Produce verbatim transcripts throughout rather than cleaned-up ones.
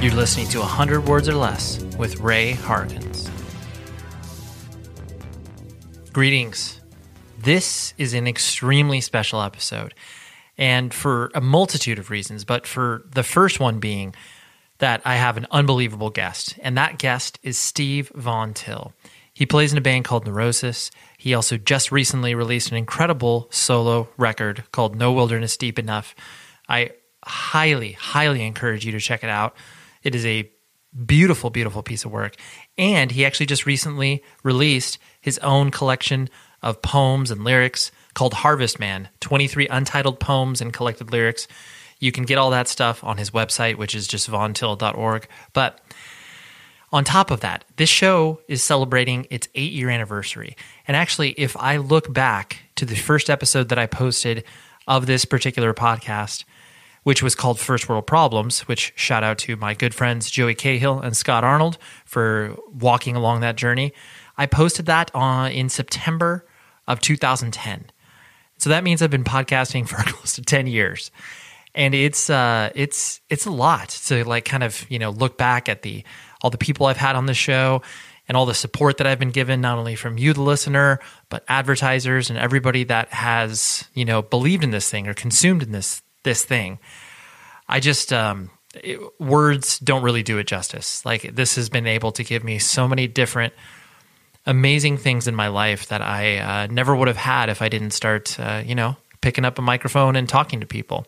You're listening to one hundred words or Less with Ray Harkins. Greetings. This is an extremely special episode, and for a multitude of reasons, but for the first one being that I have an unbelievable guest, and that guest is Steve Von Till. He plays in a band called Neurosis. He also just recently released an incredible solo record called No Wilderness Deep Enough. I highly, highly encourage you to check it out. It is a beautiful, beautiful piece of work. And he actually just recently released his own collection of poems and lyrics called Harvest Man, twenty-three untitled poems and collected lyrics. You can get all that stuff on his website, which is just von till dot org. But on top of that, this show is celebrating its eight-year anniversary. And actually, if I look back to the first episode that I posted of this particular podcast, which was called First World Problems, which shout out to my good friends Joey Cahill and Scott Arnold for walking along that journey. I posted that on, in September of two thousand ten. So that means I've been podcasting for close to ten years. And it's uh, it's it's a lot to like kind of, you know, look back at the all the people I've had on the show and all the support that I've been given, not only from you, the listener, but advertisers and everybody that has, you know, believed in this thing or consumed in this this thing. I just, um, it, words don't really do it justice. Like, this has been able to give me so many different amazing things in my life that I uh, never would have had if I didn't start, uh, you know, picking up a microphone and talking to people.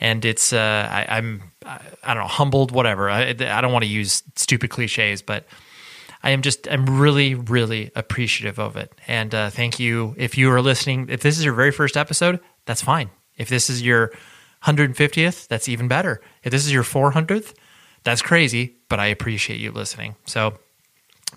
And it's, uh, I, I'm, I, I don't know, humbled, whatever. I, I don't want to use stupid cliches, but I am just, I'm really, really appreciative of it. And uh, thank you. If you are listening, if this is your very first episode, that's fine. If this is your one hundred fiftieth, that's even better. If this is your four hundredth, that's crazy, but I appreciate you listening. So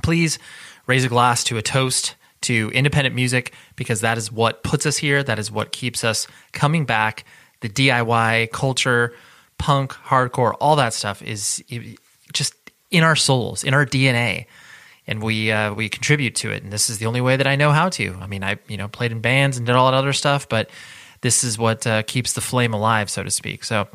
please raise a glass to a toast to independent music, because that is what puts us here. That is what keeps us coming back. The D I Y culture, punk, hardcore, all that stuff is just in our souls, in our D N A. And we uh, we contribute to it. And this is the only way that I know how to. I mean, I you know played in bands and did all that other stuff, but this is what uh, keeps the flame alive, so to speak. So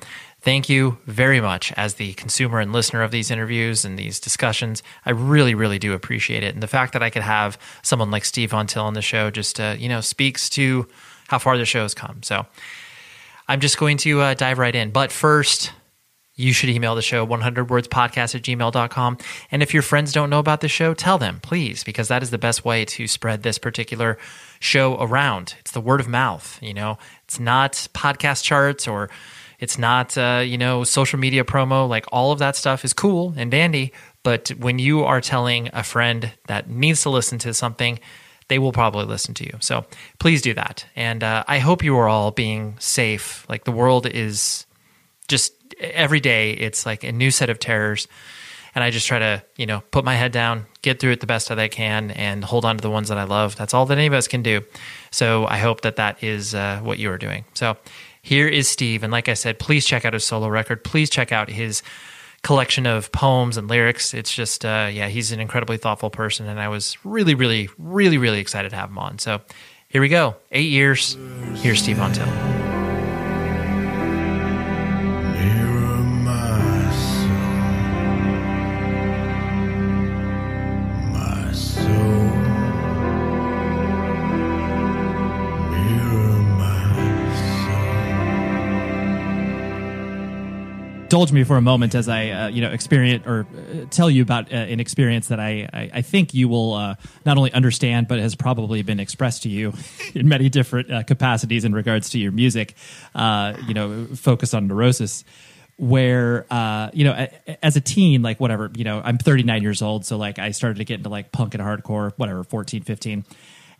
Thank you very much as the consumer and listener of these interviews and these discussions. I really, really do appreciate it. And the fact that I could have someone like Steve Von Till on the show just, uh, you know, speaks to how far the show's come. So I'm just going to uh, dive right in. But first, you should email the show, one hundred words podcast at gmail dot com. And if your friends don't know about the show, tell them, please, because that is the best way to spread this particular show around. It's the word of mouth, you know. It's not podcast charts or it's not, uh, you know, social media promo. Like, all of that stuff is cool and dandy, but when you are telling a friend that needs to listen to something, they will probably listen to you. So please do that. And uh, I hope you are all being safe. Like, the world is just, every day it's like a new set of terrors. And I just try to, you know, put my head down, get through it the best that I can, and hold on to the ones that I love. That's all that any of us can do. So I hope that that is uh, what you are doing. So here is Steve, and like I said, please check out his solo record. Please check out his collection of poems and lyrics. It's just, uh, yeah, he's an incredibly thoughtful person, and I was really, really, really, really excited to have him on. So here we go. Eight years. Here's Steve Von Till. Mirror my soul, my soul. Indulge me for a moment as I, uh, you know, experience or uh, tell you about uh, an experience that I, I, I think you will uh, not only understand, but has probably been expressed to you in many different uh, capacities in regards to your music, uh, you know, focused on Neurosis, where, uh, you know, a, as a teen, like whatever, you know, I'm thirty-nine years old. So like I started to get into like punk and hardcore, whatever, fourteen, fifteen.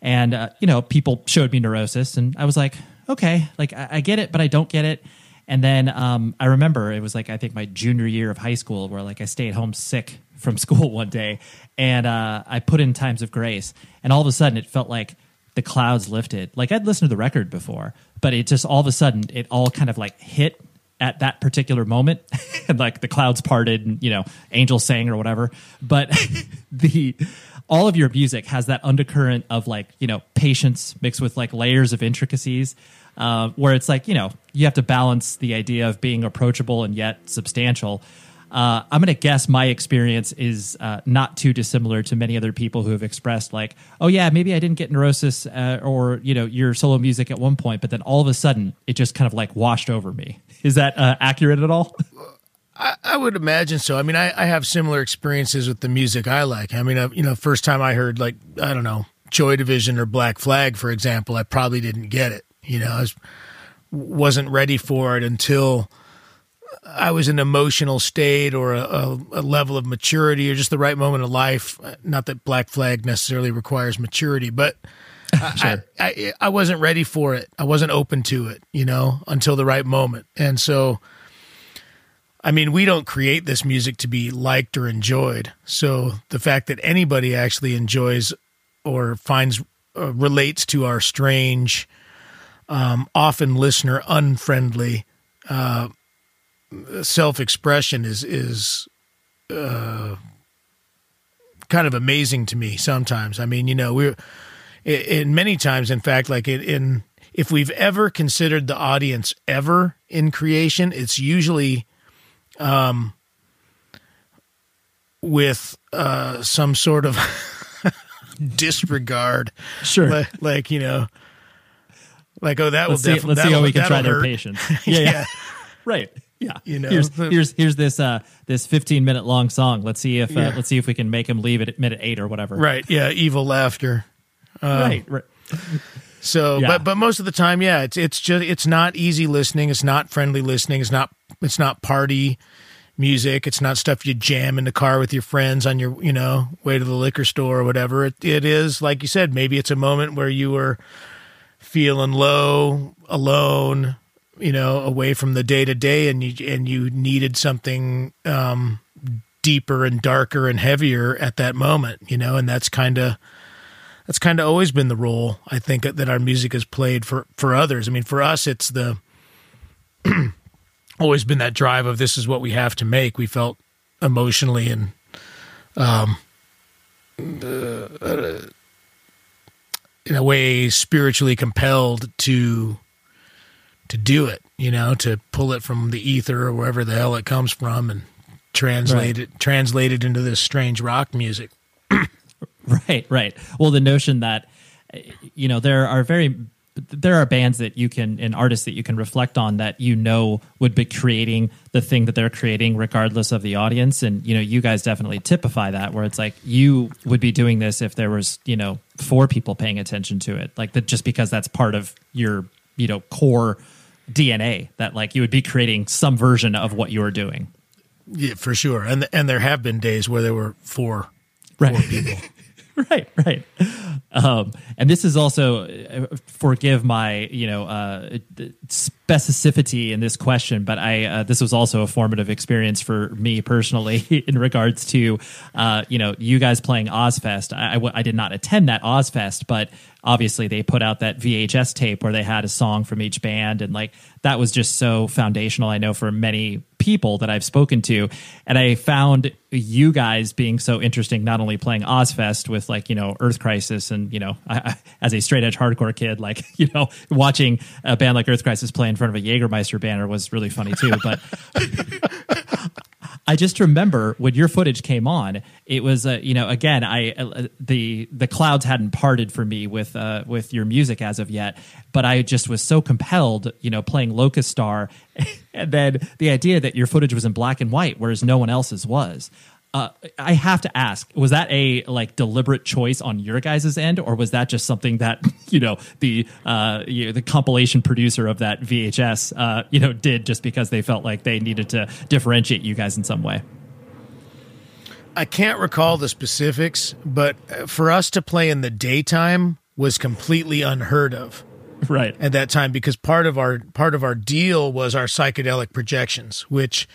And, uh, you know, people showed me Neurosis and I was like, okay, like I, I get it, but I don't get it. And then um, I remember it was like, I think my junior year of high school where like I stayed home sick from school one day and uh, I put in Times of Grace and all of a sudden it felt like the clouds lifted. Like I'd listened to the record before, but it just all of a sudden it all kind of like hit at that particular moment and like the clouds parted and, you know, angels sang or whatever. But the... all of your music has that undercurrent of like, you know, patience mixed with like layers of intricacies uh, where it's like, you know, you have to balance the idea of being approachable and yet substantial. Uh, I'm going to guess my experience is uh, not too dissimilar to many other people who have expressed like, oh yeah, maybe I didn't get Neurosis uh, or, you know, your solo music at one point, but then all of a sudden it just kind of like washed over me. Is that uh, accurate at all? I would imagine so. I mean, I, I have similar experiences with the music I like. I mean, I, you know, first time I heard like, I don't know, Joy Division or Black Flag, for example, I probably didn't get it. You know, I was, wasn't ready for it until I was in an emotional state or a, a, a level of maturity or just the right moment of life. Not that Black Flag necessarily requires maturity, but sure. I, I, I wasn't ready for it. I wasn't open to it, you know, until the right moment. And so... I mean, we don't create this music to be liked or enjoyed. So the fact that anybody actually enjoys or finds, uh, relates to our strange, um, often listener unfriendly uh, self-expression is is uh, kind of amazing to me sometimes. I mean, you know, we're in many times, in fact, like in, in if we've ever considered the audience ever in creation, it's usually... Um, with uh, some sort of disregard, sure, like, like you know, like oh, that let's will definitely let's see how we can try their patience. Yeah, yeah. Right. Yeah, you know, here's here's here's this uh this fifteen minute long song. Let's see if uh, yeah. let's see if we can make him leave it at minute eight or whatever. Right. Yeah. Evil laughter. Um, right. Right. So, yeah. but but most of the time, yeah, it's it's just it's not easy listening. It's not friendly listening. It's not. It's not party music. It's not stuff you jam in the car with your friends on your, you know, way to the liquor store or whatever. It, it is, like you said, maybe it's a moment where you were feeling low, alone, you know, away from the day to day, and you and you needed something um, deeper and darker and heavier at that moment, you know, and that's kind of that's kind of always been the role I think that our music has played for for others. I mean, for us, it's the always been that drive of this is what we have to make. We felt emotionally and um, uh, in a way spiritually compelled to to do it, you know, to pull it from the ether or wherever the hell it comes from and translate right. it, translate it into this strange rock music. Right, right. Well, the notion that, you know, there are very, there are bands that you can, and artists that you can reflect on that, you know, would be creating the thing that they're creating regardless of the audience. And, you know, you guys definitely typify that, where it's like, you would be doing this if there was, you know, four people paying attention to it. Like that, just because that's part of your, you know, core D N A, that like you would be creating some version of what you were doing. Yeah, for sure. And, and there have been days where there were four, right. four people. Right, right. Um, and this is also, uh, forgive my, you know, uh, specificity in this question, but I uh, this was also a formative experience for me personally in regards to, uh, you know, you guys playing Ozfest. I, I, w- I did not attend that Ozfest, but obviously they put out that V H S tape where they had a song from each band, and like that was just so foundational, I know, for many people that I've spoken to. And I found you guys being so interesting, not only playing Ozfest with like, you know, Earth Crisis and, you know, I, I, as a straight edge hardcore kid, like, you know, watching a band like Earth Crisis play in front of a Jägermeister banner was really funny too. But I just remember when your footage came on, it was, uh, you know, again, I, uh, the, the clouds hadn't parted for me with, uh, with your music as of yet, but I just was so compelled, you know, playing Locust Star. And then the idea that your footage was in black and white, whereas no one else's was, uh, I have to ask, was that a like deliberate choice on your guys' end, or was that just something that, you know, the, uh, you know, the compilation producer of that V H S, uh, you know, did just because they felt like they needed to differentiate you guys in some way? I can't recall the specifics, but for us to play in the daytime was completely unheard of. Right. At that time, because part of our part of our deal was our psychedelic projections, which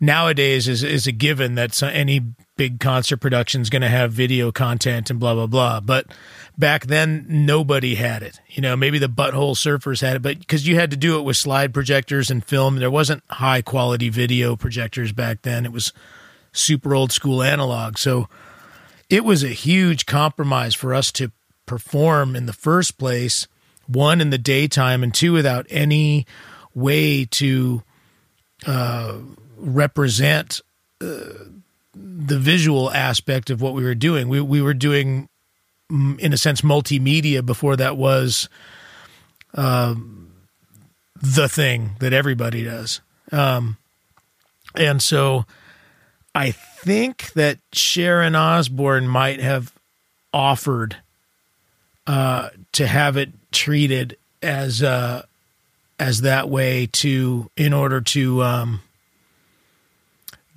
nowadays is is a given that any big concert production is going to have video content and blah blah blah. But back then, nobody had it. You know, maybe the Butthole Surfers had it, but because you had to do it with slide projectors and film, there wasn't high quality video projectors back then. It was super old school analog. So it was a huge compromise for us to perform in the first place. One, in the daytime, and two, without any way to uh, represent uh, the visual aspect of what we were doing. We we were doing, in a sense, multimedia before that was uh, the thing that everybody does. Um, and so I think that Sharon Osbourne might have offered uh, to have it treated as uh as that way to in order to um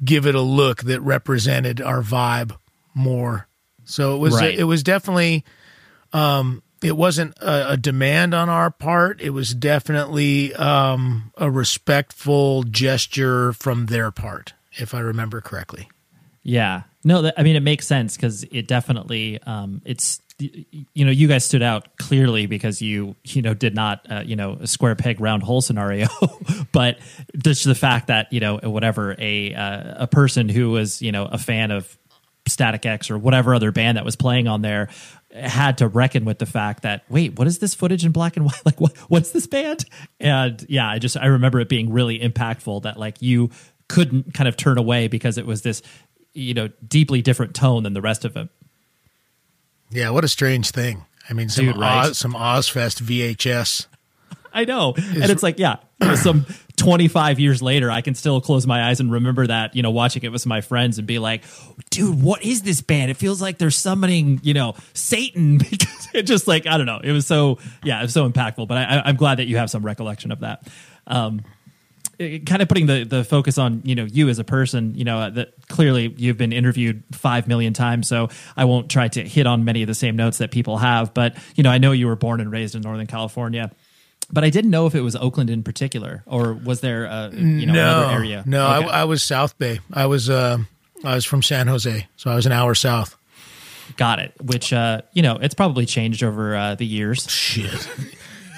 give it a look that represented our vibe more. So it was right. it was definitely um it wasn't a, a demand on our part. It was definitely um a respectful gesture from their part, if I remember correctly. Yeah. No, that, I mean, it makes sense, because it definitely um it's you know, you guys stood out clearly because you, you know, did not, uh, you know, a square peg round hole scenario, but just the fact that, you know, whatever, a, uh, a person who was, you know, a fan of Static X or whatever other band that was playing on there had to reckon with the fact that, wait, what is this footage in black and white? Like, what, what's this band? And yeah, I just, I remember it being really impactful that like you couldn't kind of turn away because it was this, you know, deeply different tone than the rest of it. Yeah, what a strange thing. I mean, some Dude, right? Oz, some Ozfest V H S. I know. Is, and it's like, yeah, you know, some twenty-five years later, I can still close my eyes and remember that, you know, watching it with my friends and be like, dude, what is this band? It feels like they're summoning, you know, Satan. Because it just like, I don't know. It was so, yeah, it was so impactful. But I, I'm glad that you have some recollection of that. Um, it, kind of putting the, the focus on, you know, you as a person, you know, that clearly you've been interviewed five million times, so I won't try to hit on many of the same notes that people have. But, you know, I know you were born and raised in Northern California, but I didn't know if it was Oakland in particular, or was there a, you know, no, another area? No, okay. I, I was South Bay. I was, uh, I was from San Jose, so I was an hour south. Got it. Which, uh, you know, it's probably changed over uh, the years. Shit.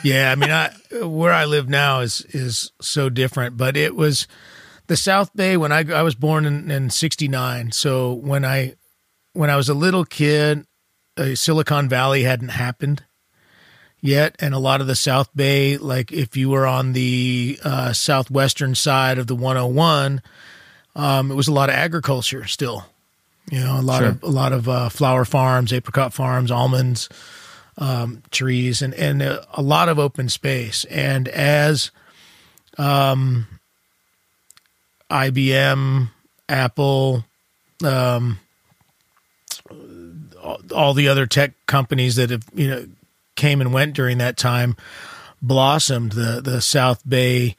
Yeah, I mean, I, where I live now is is so different, but it was the South Bay when I I was born in, in sixty-nine. So when I when I was a little kid, uh, Silicon Valley hadn't happened yet. And a lot of the South Bay, like if you were on the uh, southwestern side of the one oh one, um, it was a lot of agriculture still. You know, a lot sure. of a lot of uh, flower farms, apricot farms, almonds, um, trees, and and a, a lot of open space. And as um, I B M, Apple, um, all the other tech companies that have, you know, came and went during that time blossomed, the the South Bay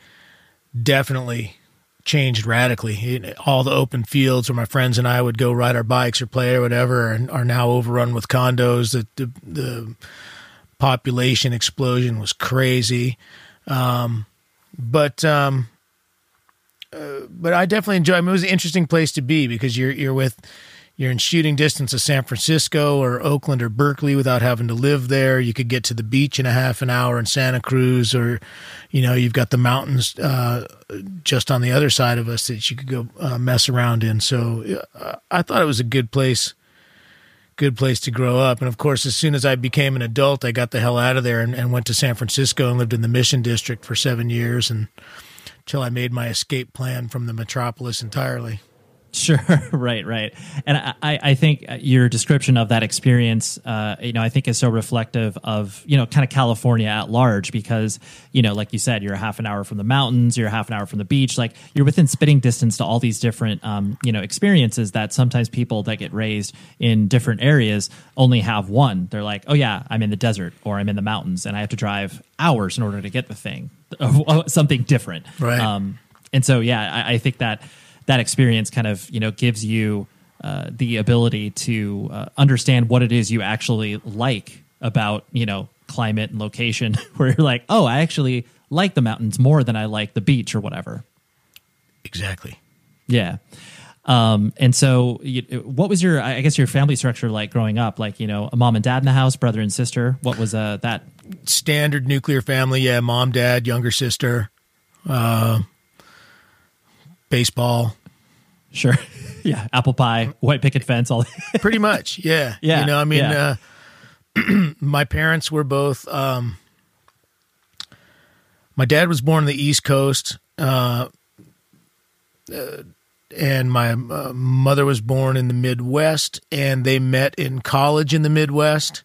definitely changed radically. All the open fields where my friends and I would go ride our bikes or play or whatever and are now overrun with condos. The the, the population explosion was crazy. Um, but um, uh, but I definitely enjoy. I mean, it was an interesting place to be because you're you're with you're in shooting distance of San Francisco or Oakland or Berkeley without having to live there. You could get to the beach in a half an hour in Santa Cruz, or, you know, you've got the mountains uh, just on the other side of us that you could go uh, mess around in. So uh, I thought it was a good place, good place to grow up. And of course, as soon as I became an adult, I got the hell out of there and, and went to San Francisco and lived in the Mission District for seven years and until I made my escape plan from the metropolis entirely. Sure. Right. Right. And I, I think your description of that experience, uh, you know, I think is so reflective of, you know, kind of California at large, because, you know, like you said, you're a half an hour from the mountains, you're a half an hour from the beach, like you're within spitting distance to all these different, um, you know, experiences that sometimes people that get raised in different areas only have one. They're like, oh yeah, I'm in the desert or I'm in the mountains and I have to drive hours in order to get the thing, something different. Right. Um, and so, yeah, I, I think that, that experience kind of, you know, gives you uh, the ability to uh, understand what it is you actually like about, you know, climate and location, where you're like, oh, I actually like the mountains more than I like the beach or whatever. Exactly. Yeah. Um, and so you, what was your, I guess your family structure like growing up? Like, you know, a mom and dad in the house, brother and sister. What was uh, that? Standard nuclear family. Yeah. Mom, dad, younger sister. Uh Baseball. Sure. Yeah. Apple pie, white picket fence, all pretty much. Yeah. Yeah. You know, I mean, yeah. uh, my parents were both, um, my dad was born on the East Coast, uh, uh and my uh, mother was born in the Midwest, and they met in college in the Midwest.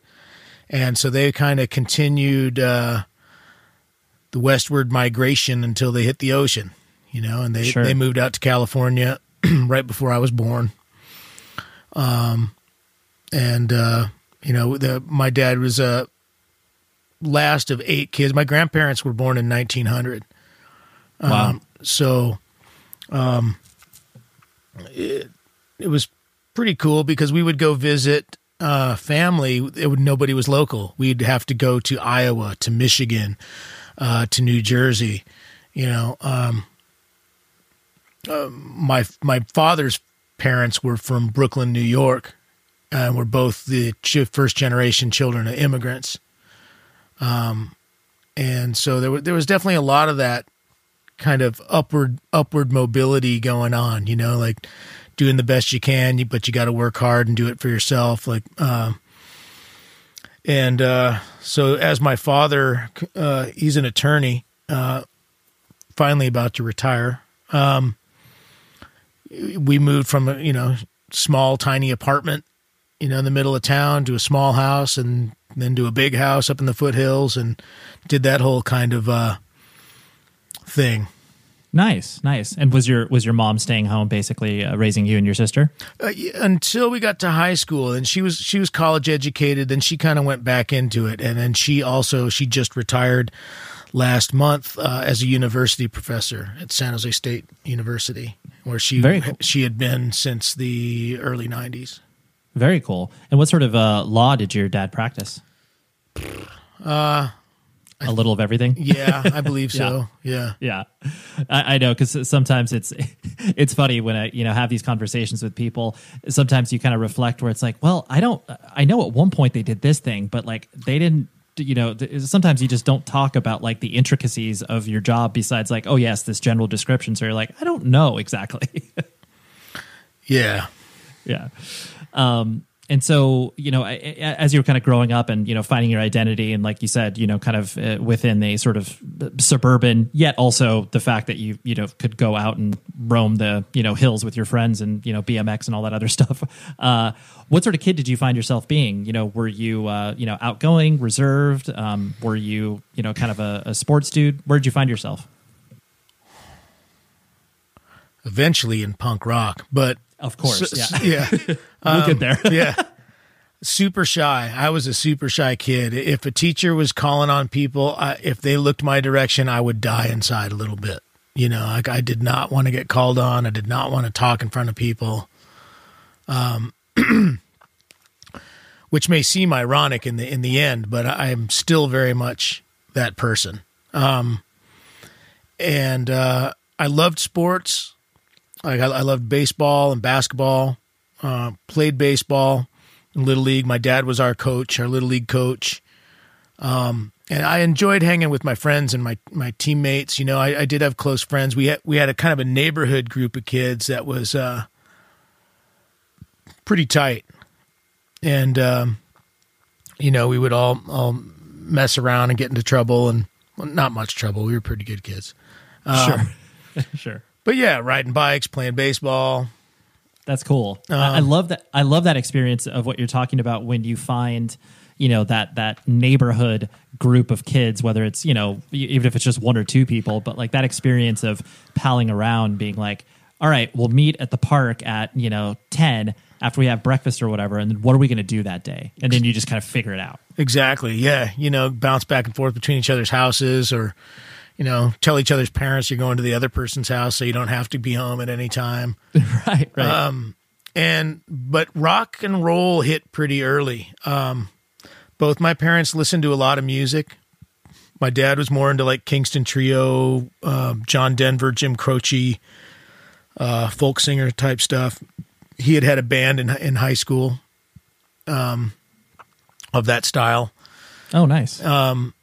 And so they kind of continued, uh, the westward migration until they hit the ocean. You know, and they, sure. they moved out to California right before I was born. Um, and, uh, you know, the, my dad was a last of eight kids. My grandparents were born in nineteen hundred. Um, wow. So um, it, it was pretty cool because we would go visit uh, family. It would, nobody was local. We'd have to go to Iowa, to Michigan, uh, to New Jersey, you know, um, Uh, my my father's parents were from Brooklyn, New York, and were both the ch- first generation children of immigrants. Um, and so there, were, there was definitely a lot of that kind of upward upward mobility going on. You know, like doing the best you can, but you got to work hard and do it for yourself. Like, uh, and uh, so as my father, uh, he's an attorney, uh, finally about to retire. Um, We moved from a, you know, small, tiny apartment, you know, in the middle of town to a small house and then to a big house up in the foothills and did that whole kind of uh, thing. Nice, nice. And was your was your mom staying home, basically uh, raising you and your sister? Uh, until we got to high school, and she was she was college educated. Then she kind of went back into it, and then she also she just retired last month uh, as a university professor at San Jose State University, where she Very cool. she had been since the early nineties. Very cool. And what sort of uh, law did your dad practice? Uh. A little of everything. Yeah, I believe so. Yeah, yeah. yeah. I, I know, because sometimes it's it's funny when I you know have these conversations with people. Sometimes you kind of reflect where it's like, well, I don't. I know at one point they did this thing, but like they didn't. You know, th- sometimes you just don't talk about like the intricacies of your job. Besides, like, oh yes, this general description. So you're like, I don't know exactly. yeah, yeah. Um, And so, you know, as you were kind of growing up and, you know, finding your identity and, like you said, you know, kind of uh, within a sort of suburban, yet also the fact that you, you know, could go out and roam the, you know, hills with your friends and, you know, B M X and all that other stuff. Uh, what sort of kid did you find yourself being? You know, were you, uh, you know, outgoing, reserved? Um, were you, you know, kind of a, a sports dude? Where did you find yourself? Eventually in punk rock, but... Of course, so, yeah. yeah. We'll um, get there. yeah. Super shy. I was a super shy kid. If a teacher was calling on people, I, if they looked my direction, I would die inside a little bit. You know, like I did not want to get called on. I did not want to talk in front of people, um, which may seem ironic in the in the end, but I am still very much that person. Um, and uh, I loved sports. Like I, I loved baseball and basketball, uh, played baseball in Little League. My dad was our coach, our Little League coach. Um, and I enjoyed hanging with my friends and my, my teammates. You know, I, I did have close friends. We had, we had a kind of a neighborhood group of kids that was uh, pretty tight. And, um, you know, we would all, all mess around and get into trouble and well, not much trouble. We were pretty good kids. Um, sure. sure. But yeah, riding bikes, playing baseball. That's cool. Um, I, I love that. I love that experience of what you're talking about when you find, you know, that that neighborhood group of kids, whether it's, you know, even if it's just one or two people, but like that experience of palling around being like, all right, we'll meet at the park at, you know, ten after we have breakfast or whatever. And then what are we going to do that day? And then you just kind of figure it out. Exactly. Yeah. You know, bounce back and forth between each other's houses or, you know, tell each other's parents you're going to the other person's house so you don't have to be home at any time. right, right. Um, and, but rock and roll hit pretty early. Um, both my parents listened to a lot of music. My dad was more into like Kingston Trio, uh, John Denver, Jim Croce, uh, folk singer type stuff. He had had a band in, in high school um, of that style. Oh, nice. Um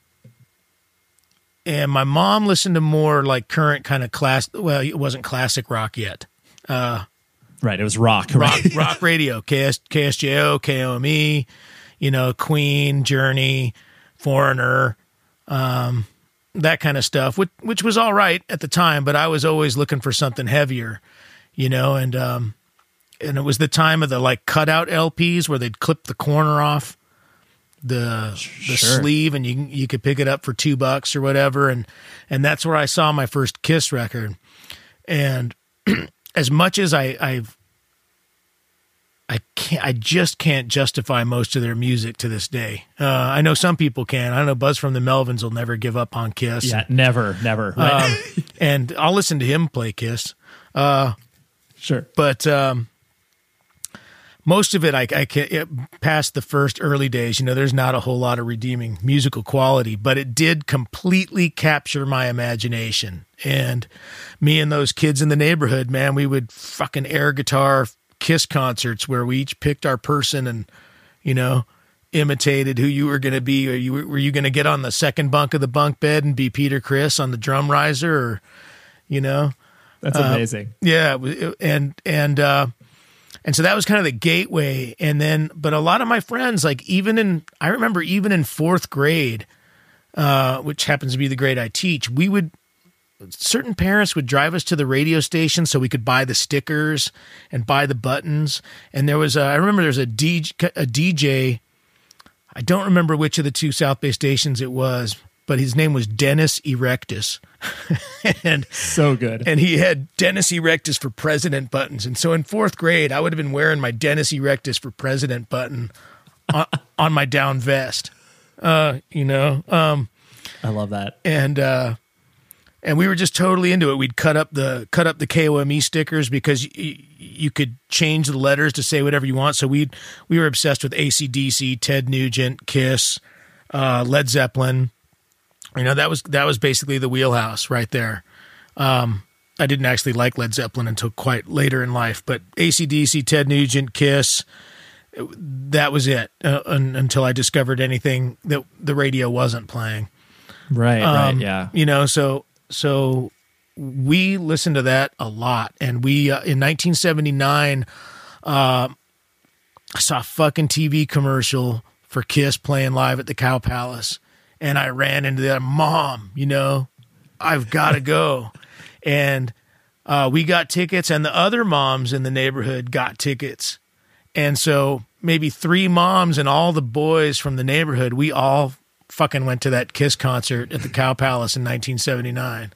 And my mom listened to more like current kind of class. Well, it wasn't classic rock yet. Uh, right. It was rock. Rock, right? Rock radio, K S, K S J O, K O M E, you know, Queen, Journey, Foreigner, um, that kind of stuff, which, which was all right at the time. But I was always looking for something heavier, you know, and um, and it was the time of the like cutout L Ps where they'd clip the corner off the the sure. sleeve and you you could pick it up for two bucks or whatever. And, and that's where I saw my first Kiss record. And as much as I, I've, I can't, I just can't justify most of their music to this day. Uh, I know some people can. I know Buzz from the Melvins will never give up on Kiss. Yeah, never, never. Right? Um, and I'll listen to him play Kiss. Uh, sure. But, um, most of it, I, I can't, it, past the first early days, you know, there's not a whole lot of redeeming musical quality, but it did completely capture my imagination. And me and those kids in the neighborhood, man, we would fucking air guitar Kiss concerts where we each picked our person and, you know, imitated who you were going to be. Or you, were you going to get on the second bunk of the bunk bed and be Peter Criss on the drum riser or, you know? That's amazing. Uh, yeah. And, and, uh, And so that was kind of the gateway. And then, but a lot of my friends, like even in, I remember even in fourth grade, uh, which happens to be the grade I teach, we would, certain parents would drive us to the radio station so we could buy the stickers and buy the buttons. And there was, a, I remember there's a D J, a D J, I don't remember which of the two South Bay stations it was, but his name was Dennis Erectus. and so good. And he had Dennis Erectus for president buttons. And so in fourth grade, I would have been wearing my Dennis Erectus for president button on, on my down vest. Uh, you know, um, I love that. And, uh, and we were just totally into it. We'd cut up the, cut up the K O M E stickers because y- you could change the letters to say whatever you want. So we, we were obsessed with A C D C, Ted Nugent, Kiss, uh, Led Zeppelin. You know, that was that was basically the wheelhouse right there. Um, I didn't actually like Led Zeppelin until quite later in life, but A C D C, Ted Nugent, Kiss, that was it uh, un- until I discovered anything that the radio wasn't playing. Right, um, right, yeah. You know, so so we listened to that a lot, and we uh, in nineteen seventy-nine, uh, I saw a fucking T V commercial for Kiss playing live at the Cow Palace, and I ran into that mom, you know, I've got to go. And uh, we got tickets, and the other moms in the neighborhood got tickets. And so maybe three moms and all the boys from the neighborhood, we all fucking went to that Kiss concert at the Cow Palace in nineteen seventy-nine.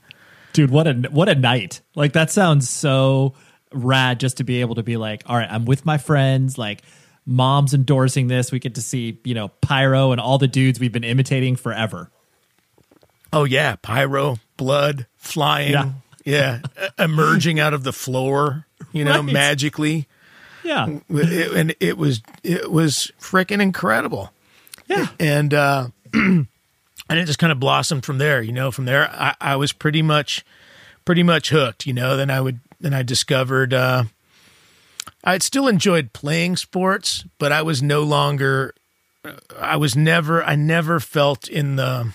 Dude, what a what a night. Like, that sounds so rad, just to be able to be like, all right, I'm with my friends, like, mom's endorsing this. We get to see, you know, Pyro and all the dudes we've been imitating forever. Oh, yeah. Pyro, blood, flying. Yeah. yeah. Emerging out of the floor, you know, right. magically. Yeah. It, and it was, it was freaking incredible. Yeah. And, uh, and it just kind of blossomed from there, you know, from there, I, I was pretty much, pretty much hooked, you know, then I would, then I discovered, uh, I still enjoyed playing sports, but I was no longer, I was never, I never felt in the,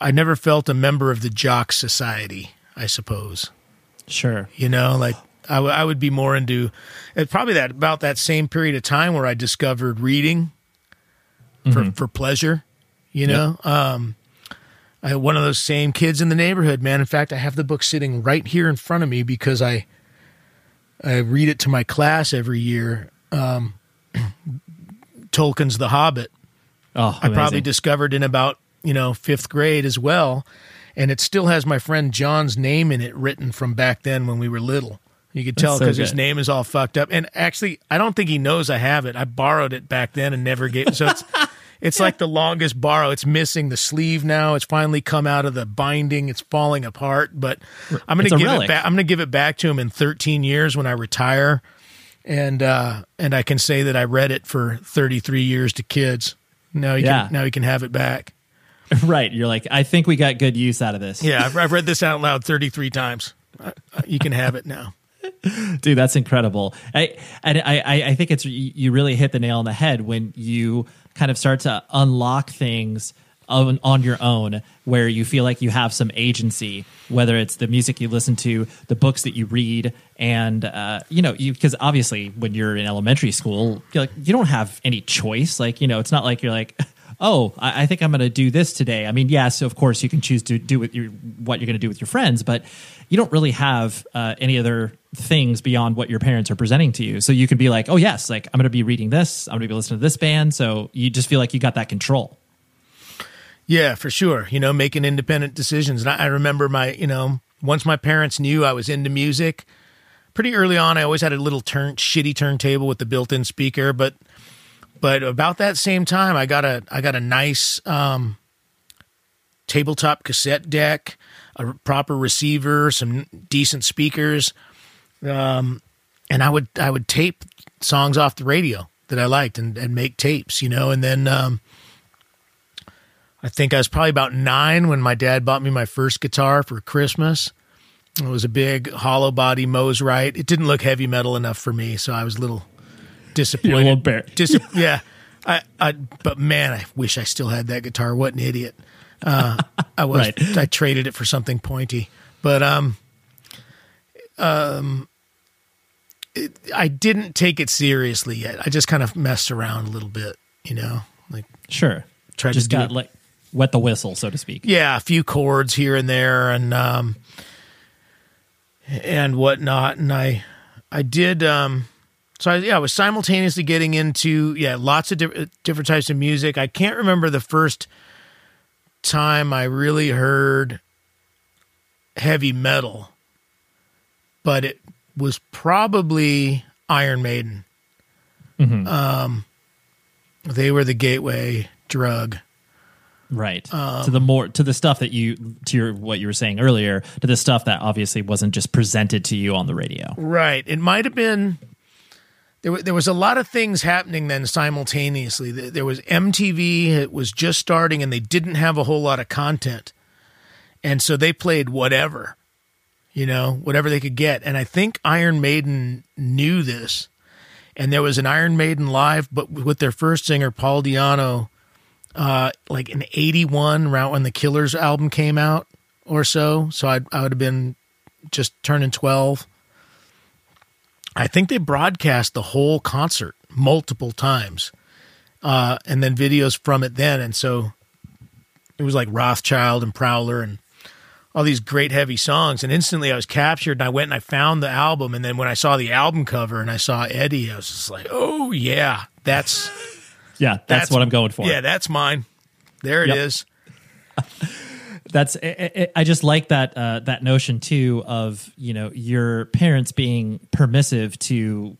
I never felt a member of the jock society, I suppose. Sure. You know, like I, w- I would be more into, it's probably that about that same period of time where I discovered reading for, mm-hmm. for pleasure, you know, yep. um, I, one of those same kids in the neighborhood, man. In fact, I have the book sitting right here in front of me because I, I read it to my class every year. Um, Tolkien's The Hobbit. Oh, I probably discovered in about, you know, fifth grade as well. And it still has my friend John's name in it written from back then when we were little. You could tell because so his name is all fucked up. And actually, I don't think he knows I have it. I borrowed it back then and never gave it. So it's, it's like the longest borrow. It's missing the sleeve now. It's finally come out of the binding. It's falling apart. But I'm going to give it back. I'm going to give it back to him in thirteen years when I retire, and uh, and I can say that I read it for thirty-three years to kids. Now he yeah. can now he can have it back. Right. You're like, I think we got good use out of this. Yeah, I've, I've read this out loud thirty-three times. You can have it now. Dude, that's incredible. I and I I think it's you really hit the nail on the head when you kind of start to unlock things on, on your own where you feel like you have some agency, whether it's the music you listen to, the books that you read, and uh, you know, you because obviously when you're in elementary school, you're like, you don't have any choice. Like, you know, it's not like you're like, oh, I, I think I'm going to do this today. I mean, yes, of course you can choose to do with your, what you're going to do with your friends, but you don't really have uh, any other things beyond what your parents are presenting to you. So you can be like, oh yes, like I'm going to be reading this, I'm going to be listening to this band. So you just feel like you got that control. Yeah, for sure. You know, making independent decisions. And I, I remember my, you know, once my parents knew I was into music pretty early on, I always had a little turn, shitty turntable with the built-in speaker. But, but about that same time, I got a, I got a nice, um, tabletop cassette deck, a proper receiver, some decent speakers. Um, and I would, I would tape songs off the radio that I liked and, and make tapes, you know? And then, um, I think I was probably about nine when my dad bought me my first guitar for Christmas. It was a big hollow body Mose Wright. It didn't look heavy metal enough for me. So I was a little disappointed. A little bear. Dis- yeah. I, I, but man, I wish I still had that guitar. What an idiot. Uh, I was, right. I traded it for something pointy, but, um, um, It, I didn't take it seriously yet. I just kind of messed around a little bit, you know, like sure, tried just to got like wet the whistle, so to speak. Yeah, a few chords here and there, and um, and whatnot. And I, I did. Um, so I, yeah, I was simultaneously getting into yeah, lots of di- different types of music. I can't remember the first time I really heard heavy metal, but it was probably Iron Maiden. Mm-hmm. Um, they were the gateway drug, right? Um, to the more to the stuff that you to your what you were saying earlier, to the stuff that obviously wasn't just presented to you on the radio, right? It might have been there. There was a lot of things happening then simultaneously. There was M T V; it was just starting, and they didn't have a whole lot of content, and so they played whatever. You know, whatever they could get. And I think Iron Maiden knew this. And there was an Iron Maiden live, but with their first singer, Paul Di'Anno, uh, like in eighty-one, around when the Killers album came out or so. So I'd, I would have been just turning twelve. I think they broadcast the whole concert multiple times, uh, and then videos from it then. And so it was like Rothschild and Prowler and all these great heavy songs. And instantly I was captured, and I went and I found the album. And then when I saw the album cover and I saw Eddie, I was just like, oh yeah, that's, yeah, that's, that's what I'm going for. Yeah. That's mine. There it yep. is. That's it, it, I just like that uh, that notion too of, you know, your parents being permissive to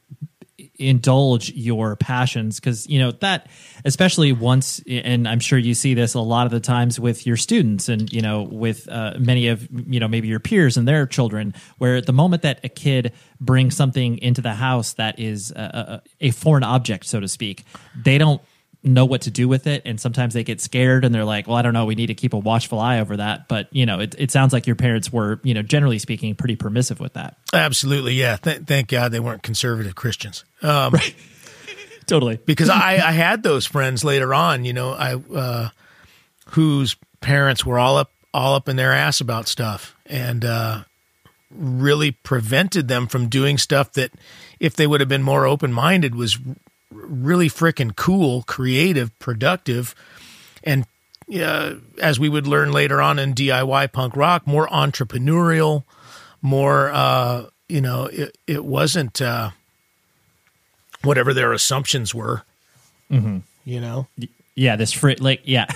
indulge your passions, because, you know, that especially once, and I'm sure you see this a lot of the times with your students and, you know, with uh, many of, you know, maybe your peers and their children, where at the moment that a kid brings something into the house that is a, a, a foreign object, so to speak, they don't know what to do with it, and sometimes they get scared and they're like, well, I don't know, we need to keep a watchful eye over that. But, you know, it, it sounds like your parents were, you know, generally speaking, pretty permissive with that. Absolutely, yeah. Th- thank God they weren't conservative Christians. Um, right. Totally. Because I, I had those friends later on, you know, I uh, whose parents were all up all up in their ass about stuff, and uh, really prevented them from doing stuff that, if they would have been more open-minded, was really freaking cool, creative, productive, and uh, as we would learn later on in D I Y punk rock, more entrepreneurial, more, uh, you know, it, it wasn't uh, whatever their assumptions were, mm-hmm. you know? Yeah, this fr- like, yeah.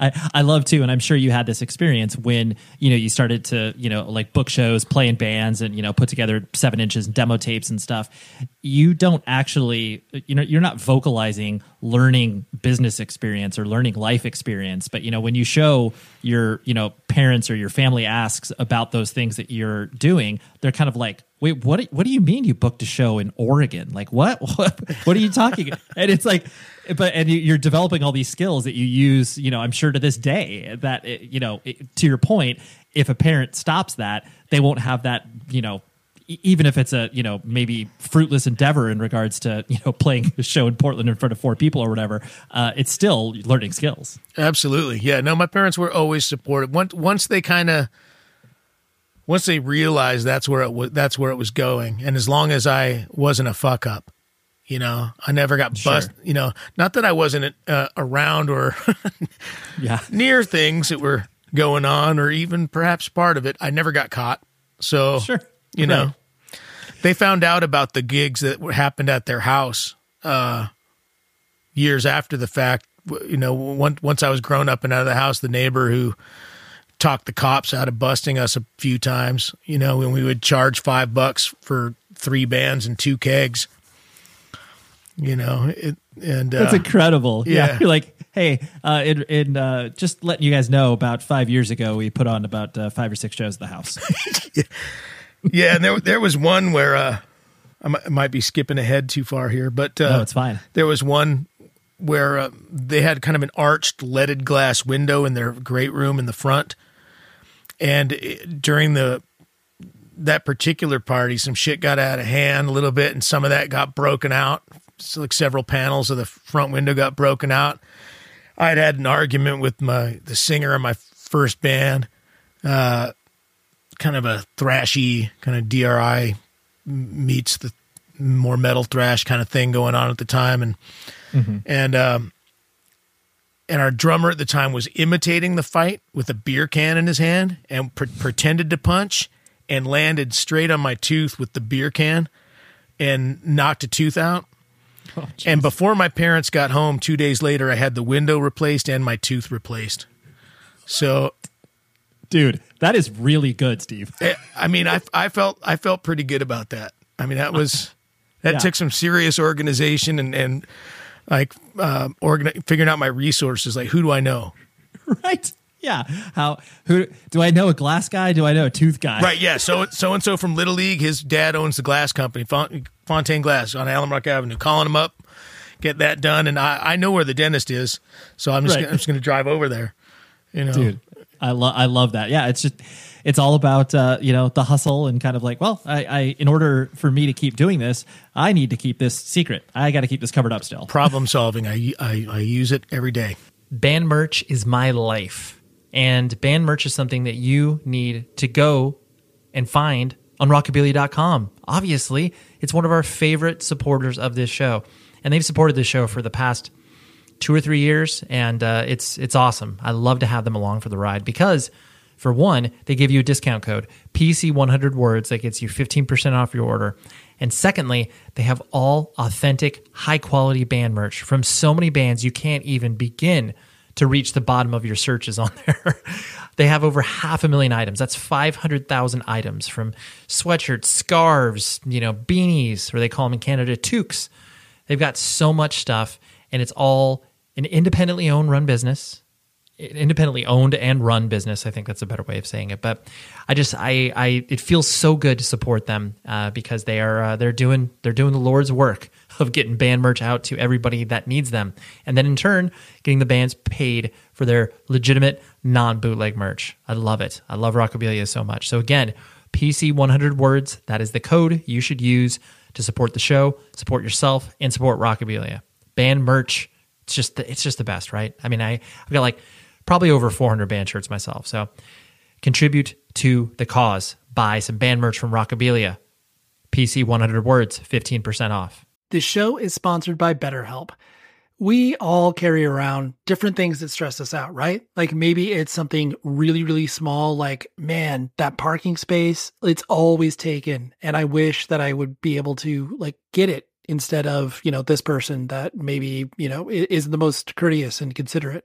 I, I love too, and I'm sure you had this experience when, you know, you started to, you know, like book shows, play in bands, and, you know, put together seven inches and demo tapes and stuff. You don't actually, you know, you're not vocalizing learning business experience or learning life experience, but, you know, when you show your, you know, parents or your family asks about those things that you're doing, they're kind of like, wait, what? Do, what do you mean you booked a show in Oregon? Like, what? What, what are you talking? And it's like, but and you're developing all these skills that you use, you know, I'm sure to this day that, it, you know, it, to your point, if a parent stops that, they won't have that, you know, e- even if it's a, you know, maybe fruitless endeavor in regards to, you know, playing a show in Portland in front of four people or whatever. Uh, it's still learning skills. Absolutely. Yeah. No, my parents were always supportive. Once, once they kind of. Once they realized that's where it was, that's where it was going, and as long as I wasn't a fuck up, you know, I never got bust. Sure. You know, not that I wasn't uh, around or yeah. near things that were going on, or even perhaps part of it. I never got caught, so sure. you know, right. They found out about the gigs that happened at their house uh, years after the fact. You know, once once I was grown up and out of the house, the neighbor who talked the cops out of busting us a few times, you know, when we would charge five bucks for three bands and two kegs, you know, it, and uh, that's incredible. Yeah. yeah. You're like, hey, uh, in, in, uh, just letting you guys know, about five years ago, we put on about uh, five or six shows at the house. yeah. yeah. And there, there was one where, uh, I, m- I might be skipping ahead too far here, but, uh, no, it's fine. There was one where uh, they had kind of an arched leaded glass window in their great room in the front. And it, during the that particular party, some shit got out of hand a little bit, and some of that got broken out. So, like, several panels of the front window got broken out. I'd had an argument with my the singer of my first band, uh, kind of a thrashy, kind of D R I meets the more metal thrash kind of thing going on at the time, and mm-hmm. and um, and our drummer at the time was imitating the fight with a beer can in his hand, and pre- pretended to punch and landed straight on my tooth with the beer can and knocked a tooth out. Oh, and before my parents got home two days later, I had the window replaced and my tooth replaced. So, dude, that is really good, Steve. I mean, I, I felt I felt pretty good about that. I mean, that was that yeah. took some serious organization and and. Like uh, organi- figuring out my resources, like, who do I know? Right. Yeah. How? Who do I know? A glass guy? Do I know a tooth guy? Right. Yeah. So so and so from Little League, his dad owns the glass company, Font- Fontaine Glass on Allen Rock Avenue. Calling him up, get that done, and I, I know where the dentist is, so I'm just right. gonna, I'm just going to drive over there. You know, dude, I love I love that. Yeah, it's just. It's all about, uh, you know, the hustle and kind of like, well, I, I, in order for me to keep doing this, I need to keep this secret. I got to keep this covered up still. Problem solving. I, I, I use it every day. Band merch is my life. And band merch is something that you need to go and find on rockabilly dot com. Obviously, it's one of our favorite supporters of this show, and they've supported this show for the past two or three years, and uh, it's it's awesome. I love to have them along for the ride because, for one, they give you a discount code, P C one hundred words, that gets you fifteen percent off your order. And secondly, they have all authentic, high-quality band merch from so many bands you can't even begin to reach the bottom of your searches on there. They have over half a million items. That's five hundred thousand items, from sweatshirts, scarves, you know, beanies, or they call them in Canada, toques. They've got so much stuff, and it's all an independently owned run business. Independently owned and run business. I think that's a better way of saying it. But I just, I, I, it feels so good to support them uh, because they are, uh, they're doing, they're doing the Lord's work of getting band merch out to everybody that needs them, and then in turn getting the bands paid for their legitimate non-bootleg merch. I love it. I love Rockabilia so much. So again, P C one hundred words. That is the code you should use to support the show, support yourself, and support Rockabilia. Band merch. It's just, the, it's just the best, right? I mean, I, I've got like. Probably over four hundred band shirts myself. So contribute to the cause. Buy some band merch from Rockabilia. P C one hundred words, fifteen percent off. This show is sponsored by BetterHelp. We all carry around different things that stress us out, right? Like maybe it's something really, really small, like, man, that parking space, it's always taken. And I wish that I would be able to like get it instead of, you know, this person that maybe, you know, isn't the most courteous and considerate.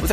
With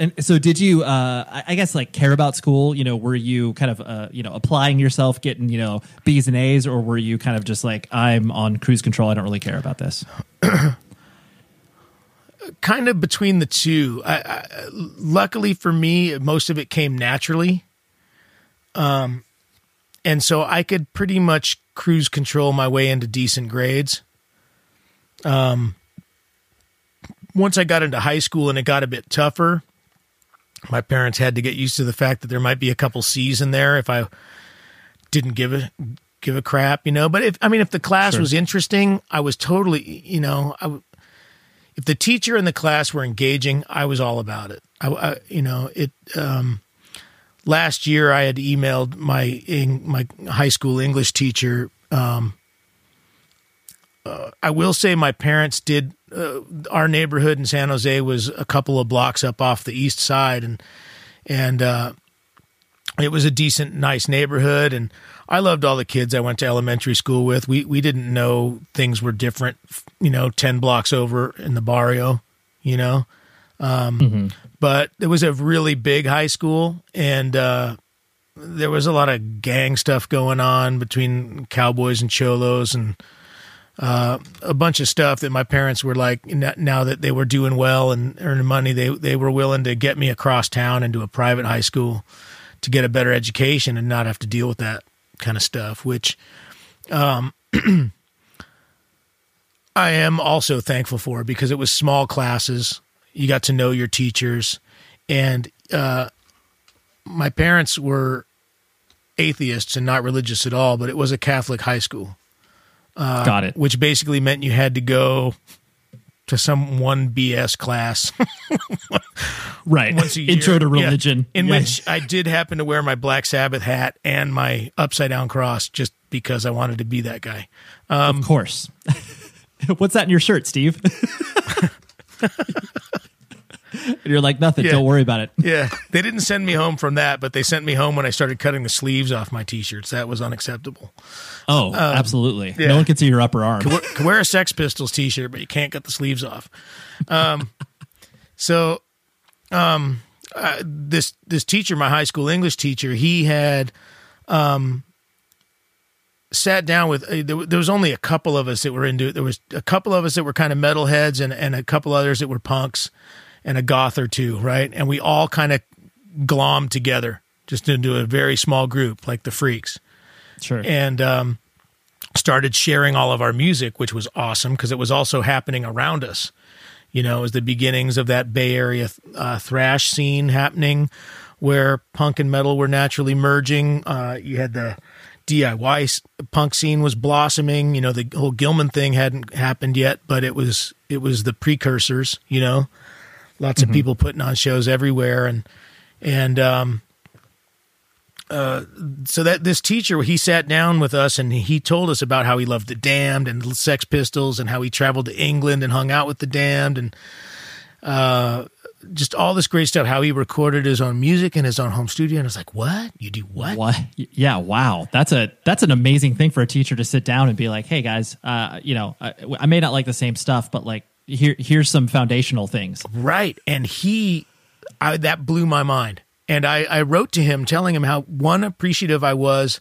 And so did you, uh, I guess, like, care about school? You know, were you kind of, uh, you know, applying yourself, getting, you know, B's and A's, or were you kind of just like, I'm on cruise control, I don't really care about this? kind of between the two. I, I, luckily for me, most of it came naturally. Um, and so I could pretty much cruise control my way into decent grades. Um, once I got into high school and it got a bit tougher, my parents had to get used to the fact that there might be a couple C's in there if I didn't give a, give a crap, you know, but if, I mean, if the class sure. was interesting, I was totally, you know, I, if the teacher and the class were engaging, I was all about it. I, I you know, it, um, last year I had emailed my, in, my high school English teacher. Um, uh, I will say my parents did, uh, our neighborhood in San Jose was a couple of blocks up off the east side. And, and, uh, it was a decent, nice neighborhood. And I loved all the kids I went to elementary school with. We, we didn't know things were different, you know, ten blocks over in the barrio, you know? Um, mm-hmm. But it was a really big high school, and uh, there was a lot of gang stuff going on between cowboys and cholos and uh, a bunch of stuff that my parents were like, now that they were doing well and earning money, they, they were willing to get me across town into a private high school to get a better education and not have to deal with that kind of stuff, which um, I am also thankful for, because it was small classes. You got to know your teachers, and uh, my parents were atheists and not religious at all, but it was a Catholic high school. Uh, got it. Which basically meant you had to go to some one B S class. Right. Once a year. Intro to religion. Yeah. In yeah. which I did happen to wear my Black Sabbath hat and my upside down cross just because I wanted to be that guy. Um, of course. What's that in your shirt, Steve? You're like, nothing, yeah. Don't worry about it. Yeah, they didn't send me home from that, but they sent me home when I started cutting the sleeves off my T-shirts. That was unacceptable. Oh, um, absolutely. Yeah. No one can see your upper arm. Can wear, can wear a Sex Pistols T-shirt, but you can't cut the sleeves off. Um, so um, uh, this this teacher, my high school English teacher, he had um, sat down with, uh, there, there was only a couple of us that were into it. There was a couple of us that were kind of metalheads and, and a couple others that were punks. And a goth or two, right? And we all kind of glommed together just into a very small group, like the Freaks. Sure. And um, started sharing all of our music, which was awesome because it was also happening around us. You know, it was the beginnings of that Bay Area uh, thrash scene happening where punk and metal were naturally merging. Uh, you had the D I Y punk scene was blossoming. You know, the whole Gilman thing hadn't happened yet, but it was it was the precursors, you know. Lots of mm-hmm. people putting on shows everywhere, and and um, uh, so that this teacher, he sat down with us and he told us about how he loved the Damned and the Sex Pistols, and how he traveled to England and hung out with the Damned, and uh, just all this great stuff. How he recorded his own music in his own home studio, and I was like, "What? You do what? What? Yeah, wow, that's a that's an amazing thing for a teacher to sit down and be like, hey guys, uh, you know, I, I may not like the same stuff, but like." Here, here's some foundational things. Right. And he, I, that blew my mind. And I, I wrote to him telling him how, one, appreciative I was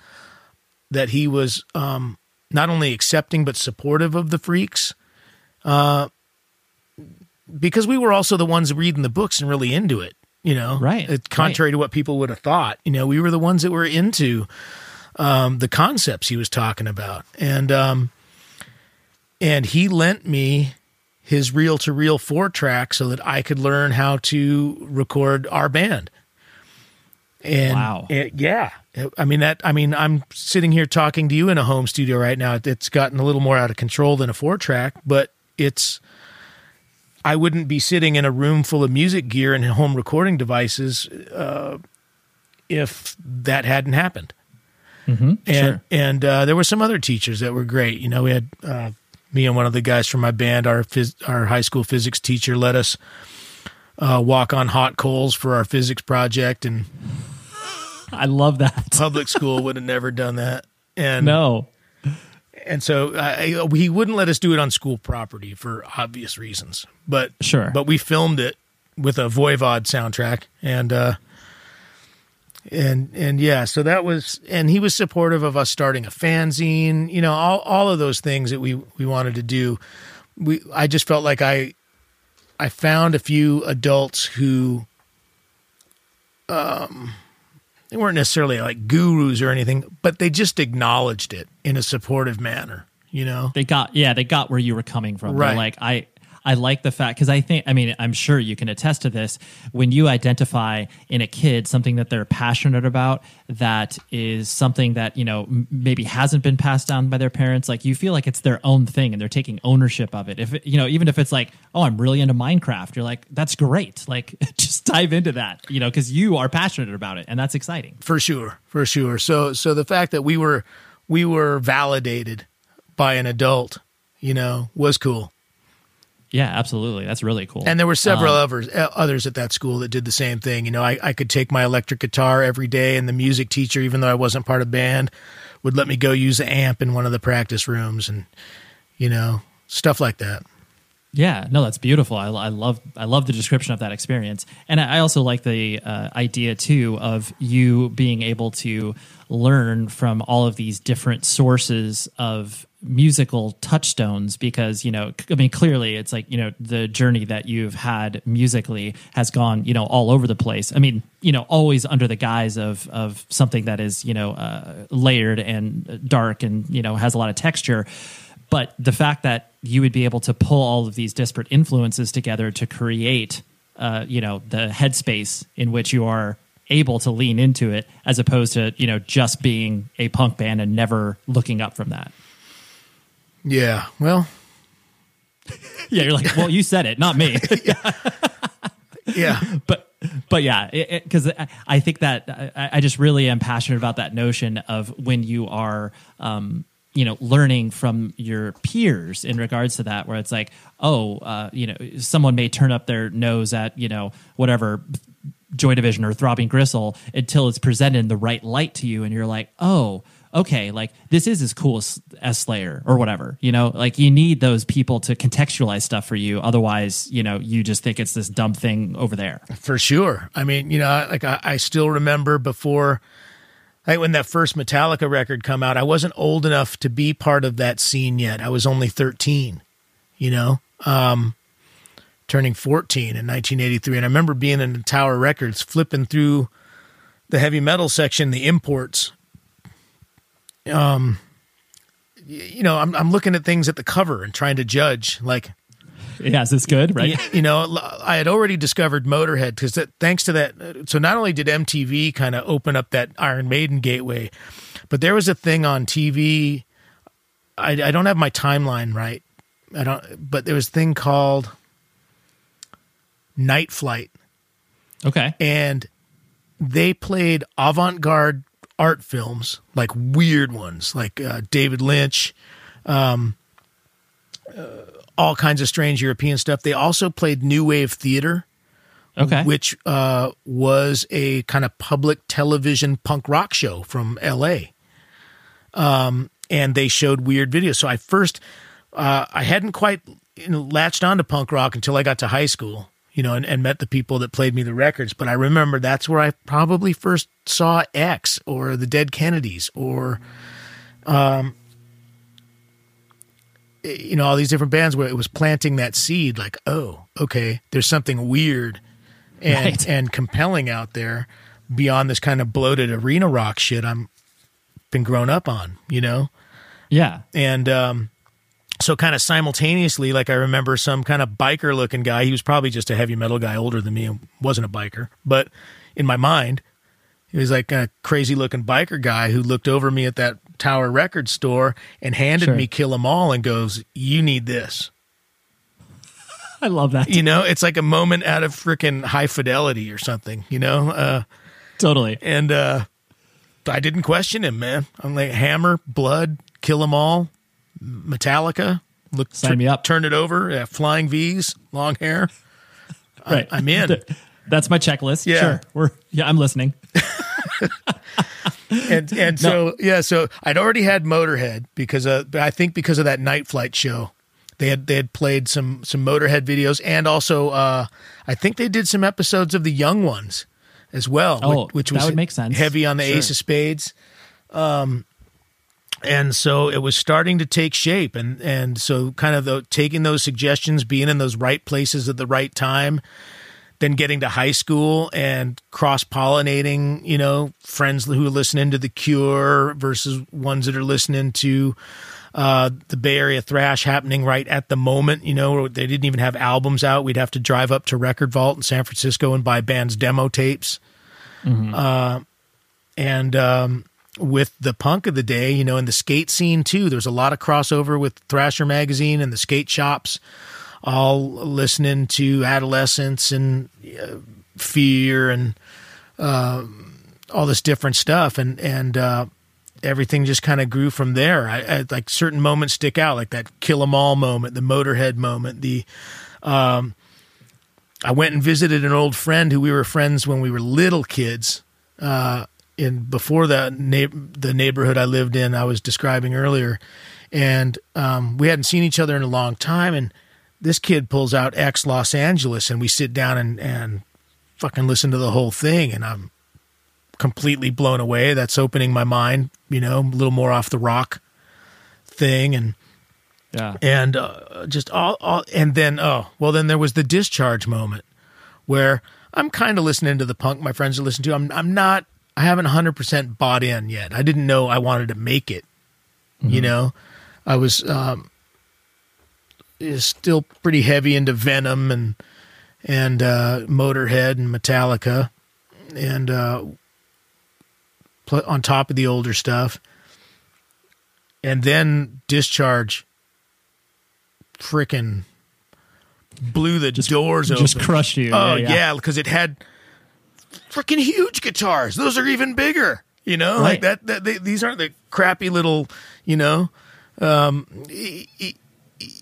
that he was um, not only accepting but supportive of the Freaks, uh, because we were also the ones reading the books and really into it, you know? Right. It, contrary right. to what people would have thought. You know, we were the ones that were into um, the concepts he was talking about. And um, and he lent me his reel-to-reel four track so that I could learn how to record our band. And wow. It, yeah. I mean, that, I mean, I'm sitting here talking to you in a home studio right now. It's gotten a little more out of control than a four track, but it's, I wouldn't be sitting in a room full of music gear and home recording devices uh, if that hadn't happened. Mm-hmm. And, sure. and uh, there were some other teachers that were great. You know, we had, uh, me and one of the guys from my band, our phys- our high school physics teacher, let us uh, walk on hot coals for our physics project, and I love that. Public school would have never done that, and no, and so I, he wouldn't let us do it on school property for obvious reasons. But sure, but we filmed it with a Voivod soundtrack, and uh, and and yeah, so that was, and he was supportive of us starting a fanzine, you know, all all of those things that we we wanted to do. We I just felt like I I found a few adults who, um, they weren't necessarily like gurus or anything, but they just acknowledged it in a supportive manner. You know, they got, yeah, they got where you were coming from. Right. They're like, I, I like the fact, because I think, I mean, I'm sure you can attest to this, when you identify in a kid something that they're passionate about, that is something that, you know, maybe hasn't been passed down by their parents, like you feel like it's their own thing and they're taking ownership of it. If, you know, even if it's like, oh, I'm really into Minecraft, you're like, that's great. Like, just dive into that, you know, because you are passionate about it and that's exciting. For sure. For sure. So, so the fact that we were, we were validated by an adult, you know, was cool. Yeah, absolutely. That's really cool. And there were several um, others, others at that school that did the same thing. You know, I, I could take my electric guitar every day, and the music teacher, even though I wasn't part of band, would let me go use the amp in one of the practice rooms and, you know, stuff like that. Yeah, no, that's beautiful. I, I love I love the description of that experience. And I also like the uh, idea, too, of you being able to learn from all of these different sources of musical touchstones, because, you know, I mean, clearly it's like, you know, the journey that you've had musically has gone, you know, all over the place. I mean, you know, always under the guise of of something that is, you know, uh, layered and dark and, you know, has a lot of texture. But the fact that you would be able to pull all of these disparate influences together to create, uh, you know, the headspace in which you are able to lean into it, as opposed to, you know, just being a punk band and never looking up from that. Yeah, well. Yeah, you're like, well, you said it, not me. Yeah. Yeah. But but yeah, because I think that I, I just really am passionate about that notion of when you are, um, you know, learning from your peers in regards to that, where it's like, oh, uh, you know, someone may turn up their nose at, you know, whatever, Joy Division or Throbbing Gristle, until it's presented in the right light to you, and you're like, oh, okay, like this is as cool as, as Slayer or whatever, you know, like you need those people to contextualize stuff for you. Otherwise, you know, you just think it's this dumb thing over there. For sure. I mean, you know, like I, I still remember before, like when that first Metallica record come out, I wasn't old enough to be part of that scene yet. I was only thirteen, you know, um, turning fourteen in nineteen eighty-three. And I remember being in Tower Records, flipping through the heavy metal section, the imports. Um, you know, I'm I'm looking at things at the cover and trying to judge, like, yeah, is this good, right? You, you know, I had already discovered Motorhead because thanks to that. So not only did M T V kind of open up that Iron Maiden gateway, but there was a thing on T V. I, I don't have my timeline right. I don't, but there was a thing called Night Flight. Okay, and they played avant-garde art films, like weird ones, like uh, David Lynch, um, uh, all kinds of strange European stuff. They also played New Wave Theater, okay, which uh, was a kind of public television punk rock show from L A. Um, and they showed weird videos. So I first, uh, I hadn't quite you know, latched onto punk rock until I got to high school, you know, and, and met the people that played me the records. But I remember that's where I probably first saw X or the Dead Kennedys or, um, you know, all these different bands where it was planting that seed like, oh, okay, there's something weird and, right. and compelling out there beyond this kind of bloated arena rock shit I'm been grown up on, you know? Yeah. And, um, so kind of simultaneously, like I remember some kind of biker looking guy, he was probably just a heavy metal guy older than me and wasn't a biker, but in my mind, he was like a crazy looking biker guy who looked over me at that Tower Record store and handed sure. me Kill 'Em All and goes, you need this. I love that. You know, it's like a moment out of freaking High Fidelity or something, you know? Uh, totally. And uh, I didn't question him, man. I'm like, Hammer, Blood, Kill 'Em All. Metallica, look, sign me up. Turn it over. Yeah, flying V's, long hair. Right, I, I'm in. That's my checklist. Yeah, sure. We're yeah, I'm listening. and and no. so yeah, so I'd already had Motorhead because uh, I think because of that Night Flight show, they had they had played some some Motorhead videos, and also uh, I think they did some episodes of The Young Ones as well. Oh, which, which was that would make sense. Heavy on the sure. Ace of Spades. Um, And so it was starting to take shape. And, and so kind of the, taking those suggestions, being in those right places at the right time, then getting to high school and cross-pollinating, you know, friends who are listening to The Cure versus ones that are listening to uh, the Bay Area thrash happening right at the moment, you know, they didn't even have albums out. We'd have to drive up to Record Vault in San Francisco and buy bands' demo tapes. Mm-hmm. Uh, and, um, with the punk of the day, you know, in the skate scene too, there's a lot of crossover with Thrasher magazine and the skate shops, all listening to Adolescence and uh, Fear and uh, all this different stuff. And, and uh, everything just kind of grew from there. I, I like certain moments stick out, like that Kill 'Em All moment, the Motorhead moment, the, um, I went and visited an old friend who we were friends when we were little kids, uh, in before the na- the neighborhood I lived in, I was describing earlier, and um, we hadn't seen each other in a long time. And this kid pulls out X Los Angeles, and we sit down and, and fucking listen to the whole thing. And I'm completely blown away. That's opening my mind, you know, a little more off the rock thing. And yeah, and uh, just all, all, and then, oh, well, then there was the Discharge moment where I'm kind of listening to the punk my friends are listening to. I'm, I'm not, I haven't one hundred percent bought in yet. I didn't know I wanted to make it, mm-hmm. you know? I was um, still pretty heavy into Venom and and uh, Motorhead and Metallica and uh, pl- on top of the older stuff. And then Discharge frickin' blew the just, doors just open. Just crushed you. Oh, yeah, because yeah, it had... freaking huge guitars. Those are even bigger, you know, right. like that, that they, these aren't the crappy little, you know, um, e- e- e-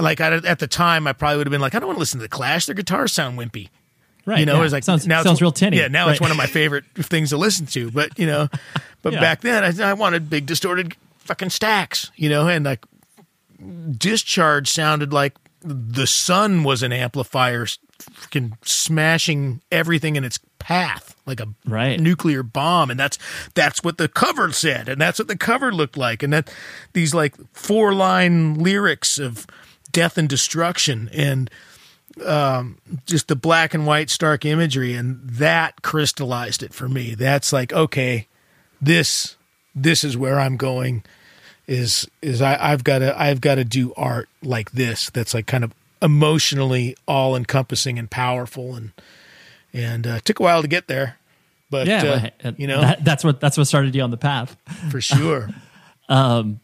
like I, at the time I probably would have been like, I don't want to listen to the Clash. Their guitars sound wimpy. Right. You know, yeah. It's like, sounds, now sounds it's, real tinny. Yeah. Now right. It's one of my favorite things to listen to, but you know, but yeah. back then I, I wanted big distorted fucking stacks, you know, and like Discharge sounded like the sun was an amplifier freaking smashing everything in its path like a right. nuclear bomb, and that's that's what the cover said, and that's what the cover looked like, and that these like four line lyrics of death and destruction and um just the black and white stark imagery, and that crystallized it for me. That's like, okay, this this is where I'm going, is is I, I've got to I've got to do art like this, that's like kind of emotionally all encompassing and powerful, and and uh, took a while to get there, but yeah, uh, you know that, that's what that's what started you on the path for sure. um,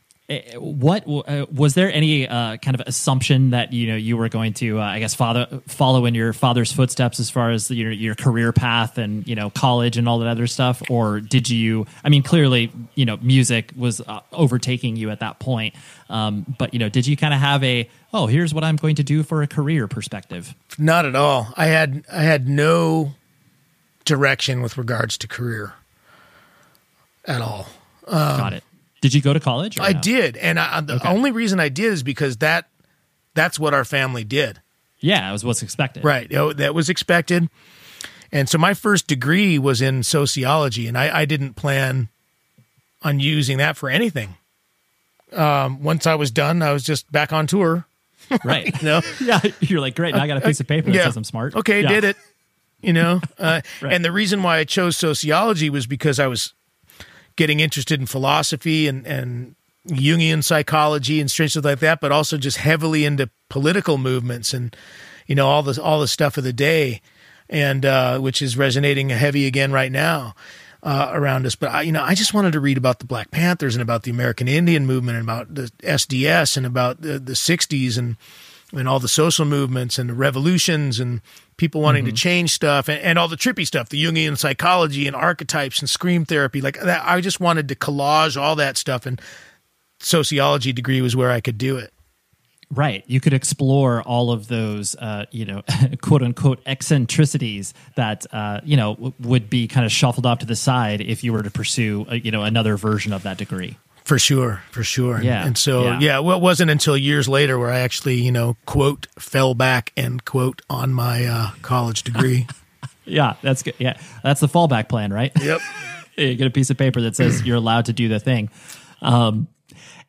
what was there any uh, kind of assumption that you know you were going to uh, I guess father follow in your father's footsteps as far as your your career path and you know college and all that other stuff, or did you? I mean, clearly you know music was uh, overtaking you at that point, um, but you know did you kind of have a oh, here's what I'm going to do for a career perspective? Not at all. I had I had no direction with regards to career at all. Um, Got it. Did you go to college? Or I no? did, and I, the okay. only reason I did is because that that's what our family did. Yeah, it was what's expected. Right, that was expected. And so my first degree was in sociology, and I, I didn't plan on using that for anything. Um, once I was done, I was just back on tour. Right. You know? Yeah. You're like, great. Now I got a piece of paper that yeah. says I'm smart. Okay. Yeah. Did it, you know? Uh, right. And the reason why I chose sociology was because I was getting interested in philosophy and, and Jungian psychology and stuff like that, but also just heavily into political movements and, you know, all the, all the stuff of the day and, uh, which is resonating heavy again right now. Uh, around us. But I, you know, I just wanted to read about the Black Panthers and about the American Indian movement and about the S D S and about the, the sixties and, and all the social movements and the revolutions and people wanting mm-hmm. to change stuff and, and all the trippy stuff, the Jungian psychology and archetypes and scream therapy. Like that, I just wanted to collage all that stuff, and sociology degree was where I could do it. Right. You could explore all of those, uh, you know, quote unquote eccentricities that, uh, you know, w- would be kind of shuffled off to the side if you were to pursue, uh, you know, another version of that degree. For sure. For sure. Yeah. And, and so, yeah, yeah well, it wasn't until years later where I actually, you know, quote, fell back and quote on my uh, college degree. Yeah, that's good. Yeah. That's the fallback plan, right? Yep. you get a piece of paper that says you're allowed to do the thing. Um,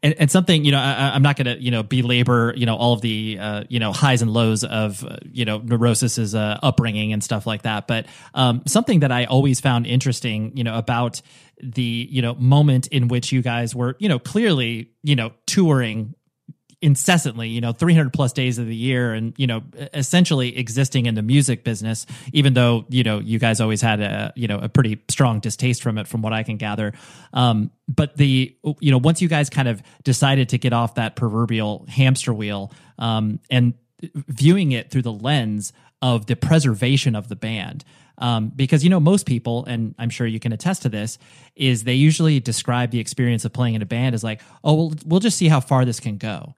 and, and something, you know, I, I'm not going to, you know, belabor, you know, all of the, uh, you know, highs and lows of, uh, you know, Neurosis's uh, upbringing and stuff like that. But um, something that I always found interesting, you know, about the, you know, moment in which you guys were, you know, clearly, you know, touring incessantly, you know, three hundred plus days of the year and, you know, essentially existing in the music business, even though, you know, you guys always had a, you know, a pretty strong distaste from it, from what I can gather. Um, but the, you know, once you guys kind of decided to get off that proverbial hamster wheel um, and viewing it through the lens of the preservation of the band, Um, because, you know, most people, and I'm sure you can attest to this, is they usually describe the experience of playing in a band as like, oh, we'll, we'll just see how far this can go.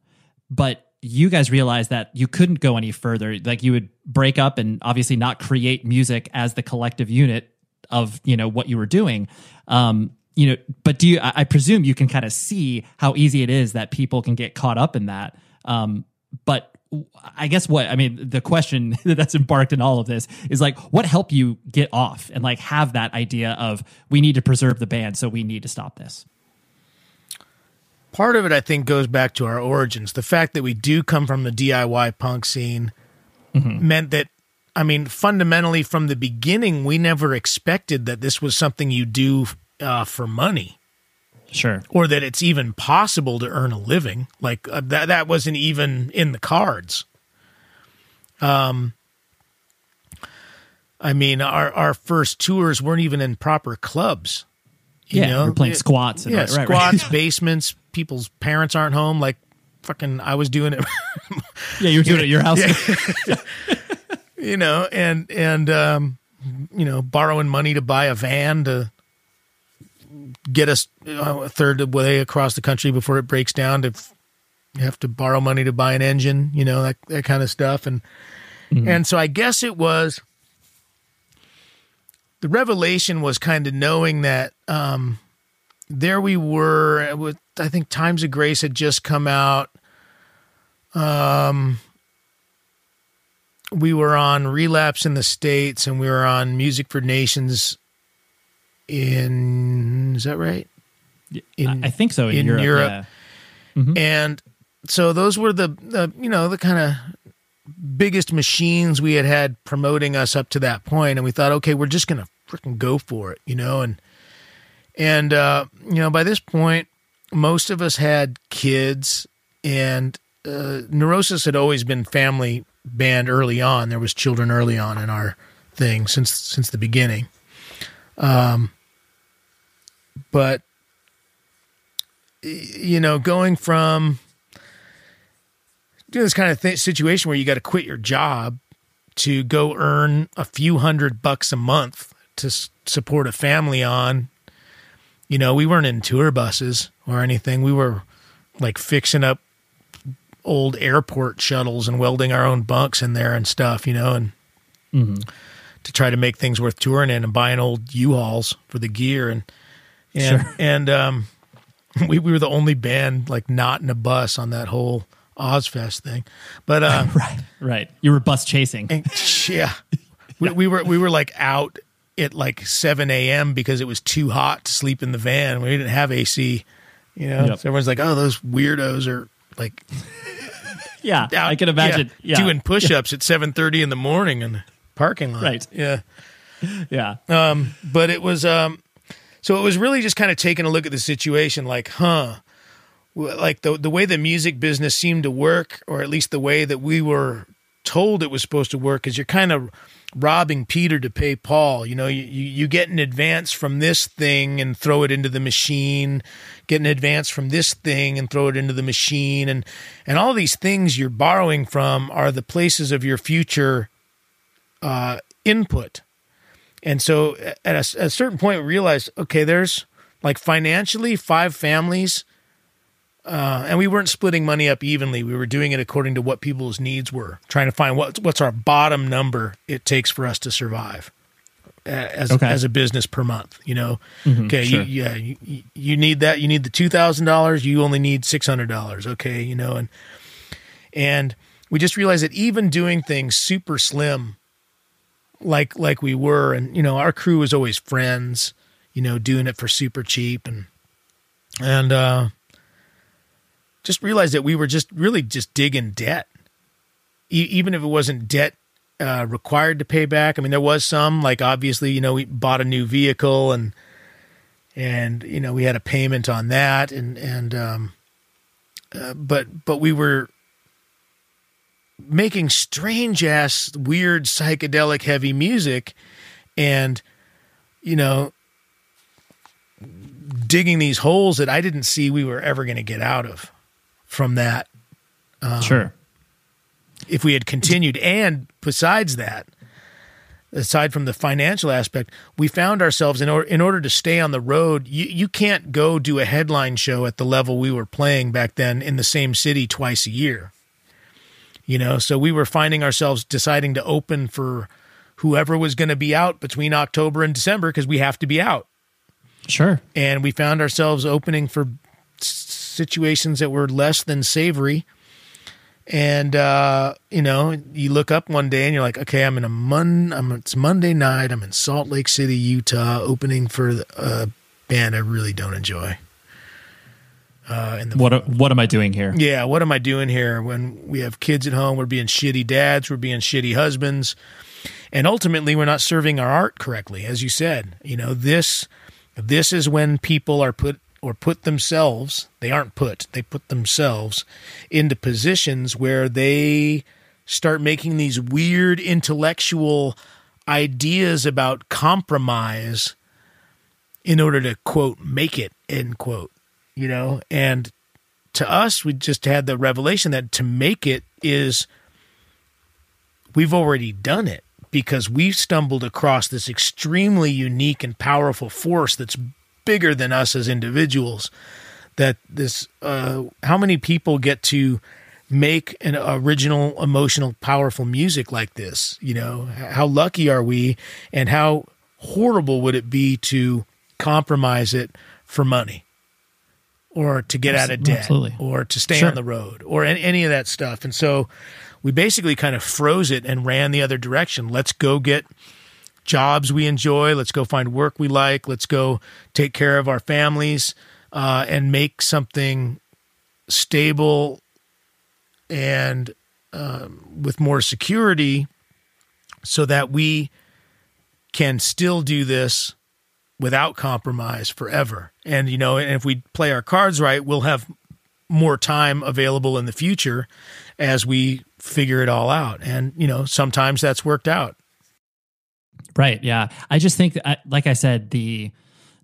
But you guys realized that you couldn't go any further. Like you would break up and obviously not create music as the collective unit of, you know, what you were doing. Um, you know, but do you, I, I presume you can kind of see how easy it is that people can get caught up in that. Um, but I guess what, I mean, the question that's embarked in all of this is like, what helped you get off and like have that idea of we need to preserve the band, so we need to stop this? Part of it, I think, goes back to our origins. The fact that we do come from the D I Y punk scene mm-hmm. meant that, I mean, fundamentally from the beginning, we never expected that this was something you do uh, for money. Sure. Or that it's even possible to earn a living. Like uh, that that wasn't even in the cards. Um, I mean, our, our first tours weren't even in proper clubs. You yeah, know? We're playing squats. And yeah, right, right, squats, right. Basements, people's parents aren't home. Like fucking, I was doing it. Yeah, you were doing it at your house. Yeah. You know, and, and um, you know, borrowing money to buy a van to get us uh, a third of the way across the country before it breaks down to f- have to borrow money to buy an engine, you know, that, that kind of stuff. And, mm-hmm. and so I guess it was, the revelation was kind of knowing that um, there we were with, I think Times of Grace had just come out. Um, we were on Relapse in the States and we were on Music for Nations in, is that right? In, I think so. In, in Europe. Europe. Yeah. Mm-hmm. And so those were the, the you know, the kind of biggest machines we had had promoting us up to that point. And we thought, okay, we're just going to freaking go for it, you know? And, and, uh, you know, by this point, most of us had kids and, uh, Neurosis had always been family band early on. There was children early on in our thing since, since the beginning. Um, but, you know, going from doing this kind of th- situation where you got to quit your job to go earn a few hundred bucks a month to s- support a family on, you know, we weren't in tour buses or anything. We were like fixing up old airport shuttles and welding our own bunks in there and stuff, you know, and, mm-hmm. to try to make things worth touring in and buying old U-Hauls for the gear. And, and, sure. and, um, we, we were the only band like not in a bus on that whole Ozfest thing, but, uh, right, right. You were bus chasing. And, yeah. we, we were, we were like out at like seven a.m. because it was too hot to sleep in the van. We didn't have A C, you know, yep. So everyone's like, oh, those weirdos are like, yeah, out, I can imagine yeah, yeah. doing push-ups yeah. at seven thirty in the morning. And, parking lot. Right. Yeah. Yeah. Um, but it was, um, so it was really just kind of taking a look at the situation like, huh, like the, the way the music business seemed to work, or at least the way that we were told it was supposed to work, is you're kind of robbing Peter to pay Paul. You know, you, you, you get an advance from this thing and throw it into the machine, get an advance from this thing and throw it into the machine. And, and all these things you're borrowing from are the places of your future Uh, input. And so at a, at a certain point we realized, okay, there's like financially five families uh, and we weren't splitting money up evenly. We were doing it according to what people's needs were, trying to find what, what's our bottom number it takes for us to survive as, okay. as a business per month, you know? Mm-hmm, okay. Sure. You, yeah. You, you need that. You need the two thousand dollars. You only need six hundred dollars. Okay. You know, and, and we just realized that even doing things super slim, like, like we were, and, you know, our crew was always friends, you know, doing it for super cheap. And, and, uh, just realized that we were just really just digging debt, e- even if it wasn't debt uh, required to pay back. I mean, there was some, like, obviously, you know, we bought a new vehicle and, and, you know, we had a payment on that. And, and, um, uh, but, but we were making strange ass, weird, psychedelic, heavy music and, you know, digging these holes that I didn't see we were ever going to get out of. From that, um, sure. If we had continued, and besides that, aside from the financial aspect, we found ourselves in order in order to stay on the road. You you can't go do a headline show at the level we were playing back then in the same city twice a year. You know, so we were finding ourselves deciding to open for whoever was going to be out between October and December because we have to be out. Sure. And we found ourselves opening for situations that were less than savory. And, uh, you know, you look up one day and you're like, okay, I'm in a Mon I'm, it's Monday night. I'm in Salt Lake City, Utah, opening for a band I really don't enjoy. Uh, in the what, what am I doing here? Yeah. What am I doing here? When we have kids at home, we're being shitty dads, we're being shitty husbands. And ultimately we're not serving our art correctly. As you said, you know, this, this is when people are put, or put themselves, they aren't put, they put themselves into positions where they start making these weird intellectual ideas about compromise in order to, quote, make it, end quote, you know? And to us, we just had the revelation that to make it is, we've already done it because we've stumbled across this extremely unique and powerful force that's bigger than us as individuals. That this, uh, how many people get to make an original, emotional, powerful music like this? You know, how lucky are we, and how horrible would it be to compromise it for money, or to get out of debt, Absolutely. or to stay Sure. on the road, or any, any of that stuff? And so we basically kind of froze it and ran the other direction. Let's go get jobs we enjoy. Let's go find work we like. Let's go take care of our families, uh, and make something stable and um, with more security, so that we can still do this without compromise forever. And, you know, and if we play our cards right, we'll have more time available in the future as we figure it all out. And, you know, sometimes that's worked out. Right. Yeah. I just think that, like I said, the,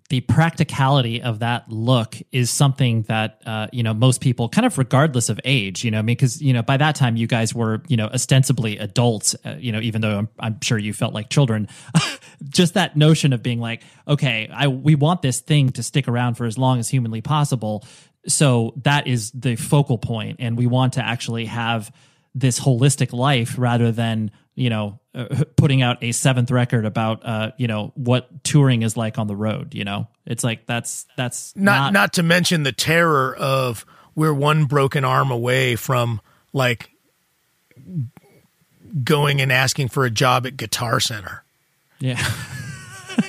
the practicality of that look is something that, uh, you know, most people kind of regardless of age, you know, I mean, cause you know, by that time you guys were, you know, ostensibly adults, uh, you know, even though I'm, I'm sure you felt like children, just that notion of being like, okay, I, we want this thing to stick around for as long as humanly possible. So that is the focal point. And we want to actually have this holistic life rather than, you know, uh, putting out a seventh record about, uh, you know, what touring is like on the road. You know, it's like, that's, that's not, not, not to mention the terror of we're one broken arm away from like going and asking for a job at Guitar Center. Yeah.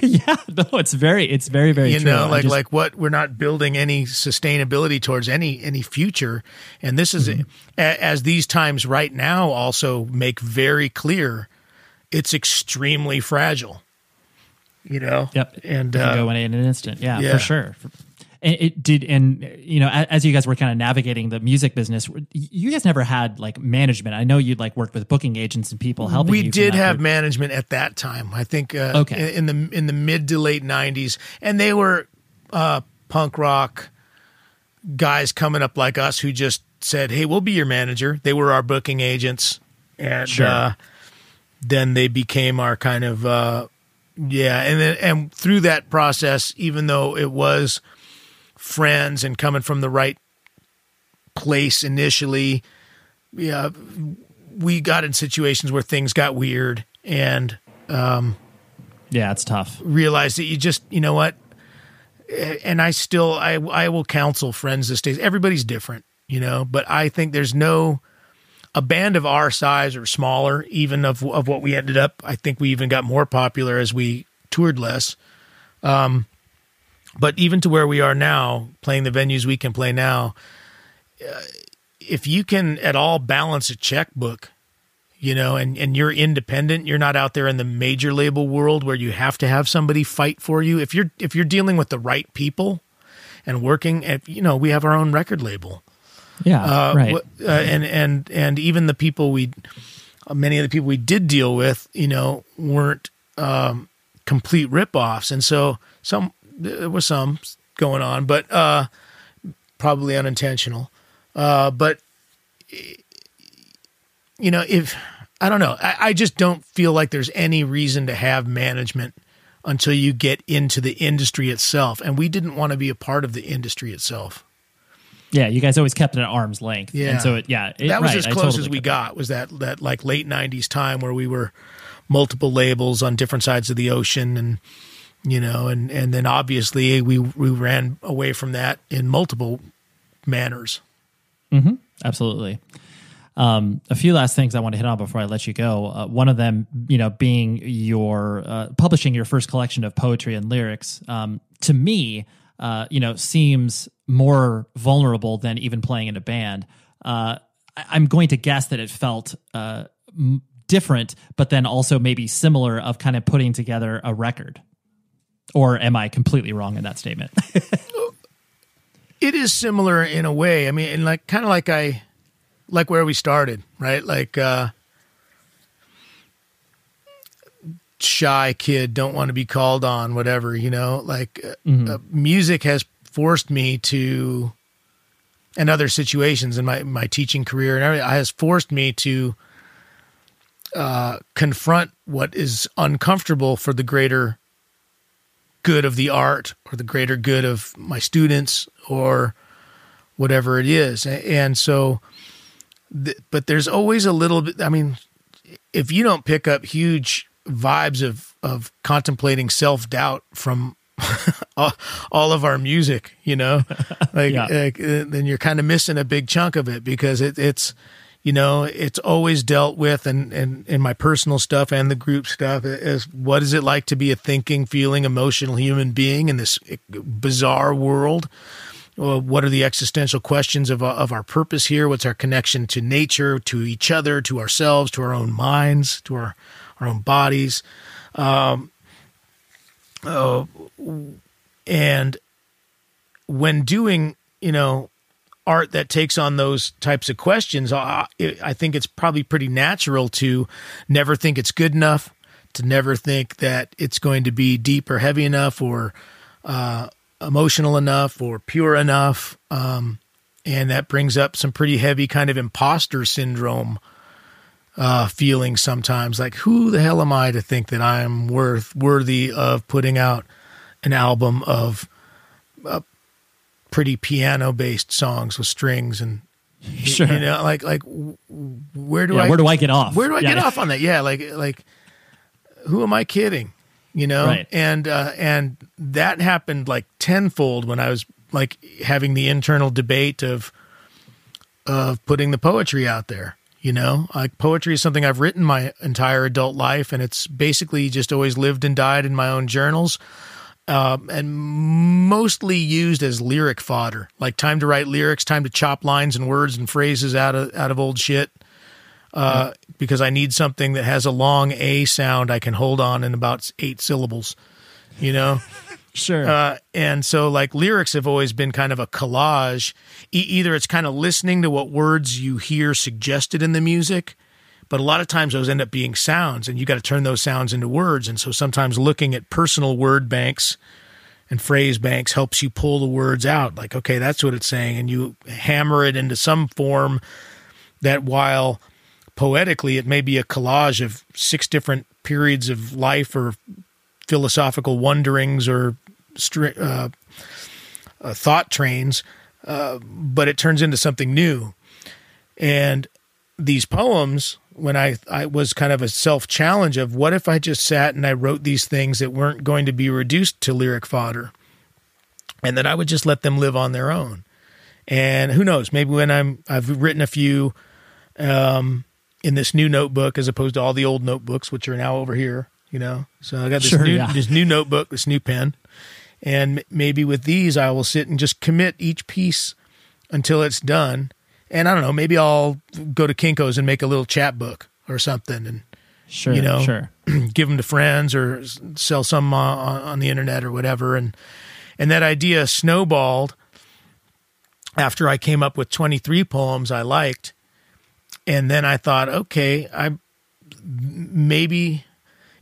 yeah. No, it's very, it's very, very, you true. know, like, just, like what we're not building any sustainability towards any, any future. And this is, mm-hmm. a, as these times right now also make very clear, it's extremely fragile, you know? Yep. And, uh, go in an instant. Yeah, yeah, for sure. And it did. And you know, as you guys were kind of navigating the music business, you guys never had like management. I know you'd like worked with booking agents and people helping you. We did have group. management at that time. I think uh, okay. in the in the mid to late nineties, and they were uh, punk rock guys coming up like us who just said, "Hey, we'll be your manager." They were our booking agents, and sure. uh, then they became our kind of uh, yeah. And then and through that process, even though it was friends and coming from the right place initially, yeah, we got in situations where things got weird and, um, yeah, it's tough. Realized that you just, you know what? And I still, I, I will counsel friends this day. Everybody's different, you know, but I think there's no, a band of our size or smaller, even of, of what we ended up, I think we even got more popular as we toured less. Um, But even to where we are now, playing the venues we can play now, uh, if you can at all balance a checkbook, you know, and, and you're independent, you're not out there in the major label world where you have to have somebody fight for you. If you're if you're dealing with the right people and working at, you know, we have our own record label. Yeah, uh, right. Uh, and, and, and even the people we, many of the people we did deal with, you know, weren't um, complete ripoffs. And so some, there was some going on, but uh, probably unintentional. Uh, but, you know, if... I don't know. I, I just don't feel like there's any reason to have management until you get into the industry itself. And we didn't want to be a part of the industry itself. Yeah, you guys always kept it at arm's length. Yeah. And so, it, yeah. It, that was right, as close totally as we got, was that, that like late nineties time where we were multiple labels on different sides of the ocean. And, you know, and, and then obviously we, we ran away from that in multiple manners. Mm-hmm. Absolutely. Um, a few last things I want to hit on before I let you go. Uh, one of them, you know, being your uh, publishing your first collection of poetry and lyrics, um, to me, uh, you know, seems more vulnerable than even playing in a band. Uh, I- I'm going to guess that it felt uh, m- different, but then also maybe similar of kind of putting together a record. Or am I completely wrong in that statement? It is similar in a way. I mean, and like kind of like I. Like where we started, right? Like uh, shy kid, don't want to be called on, whatever, you know? Like uh, mm-hmm. uh, music has forced me to, and other situations in my, my teaching career and everything, has forced me to uh, confront what is uncomfortable for the greater good of the art or the greater good of my students or whatever it is. And, and so... But there's always a little bit, I mean, if you don't pick up huge vibes of, of contemplating self-doubt from all of our music, you know, like, yeah. like then you're kind of missing a big chunk of it because it, it's, you know, it's always dealt with and in, in, in my personal stuff and the group stuff is what is it like to be a thinking, feeling, emotional human being in this bizarre world? Well, what are the existential questions of of our purpose here? What's our connection to nature, to each other, to ourselves, to our own minds, to our, our own bodies? Um, uh, and when doing, you know, art that takes on those types of questions, I, I think it's probably pretty natural to never think it's good enough, to never think that it's going to be deep or heavy enough or uh emotional enough or pure enough. Um, and that brings up some pretty heavy kind of imposter syndrome uh, feelings sometimes, like who the hell am I to think that I'm worth worthy of putting out an album of uh, pretty piano based songs with strings and, sure. you know, like, like where do yeah, I, where do I get off? Where do I yeah. get off on that? Yeah. Like, like who am I kidding? You know, right. and, uh, and that happened like tenfold when I was like having the internal debate of, of putting the poetry out there, you know, like poetry is something I've written my entire adult life. And it's basically just always lived and died in my own journals. Um, and mostly used as lyric fodder, like time to write lyrics, time to chop lines and words and phrases out of, out of old shit. Uh, mm-hmm. Because I need something that has a long A sound I can hold on in about eight syllables, you know? Sure. Uh, and so like lyrics have always been kind of a collage. E- either it's kind of listening to what words you hear suggested in the music, but a lot of times those end up being sounds and you got to turn those sounds into words. And so sometimes looking at personal word banks and phrase banks helps you pull the words out. Like, okay, that's what it's saying. And you hammer it into some form that while... poetically, it may be a collage of six different periods of life or philosophical wonderings or uh, uh, thought trains, uh, but it turns into something new. And these poems, when I, I was kind of a self-challenge of what if I just sat and I wrote these things that weren't going to be reduced to lyric fodder, and that I would just let them live on their own. And who knows, maybe when I'm, I've written a few um, in this new notebook, as opposed to all the old notebooks, which are now over here, you know? So I got this sure, new, yeah. this new notebook, this new pen. And maybe with these, I will sit and just commit each piece until it's done. And I don't know, maybe I'll go to Kinko's and make a little chapbook or something and, sure, you know, sure. give them to friends or sell some uh, on the internet or whatever. And, and that idea snowballed after I came up with twenty-three poems I liked. And then I thought, okay, I maybe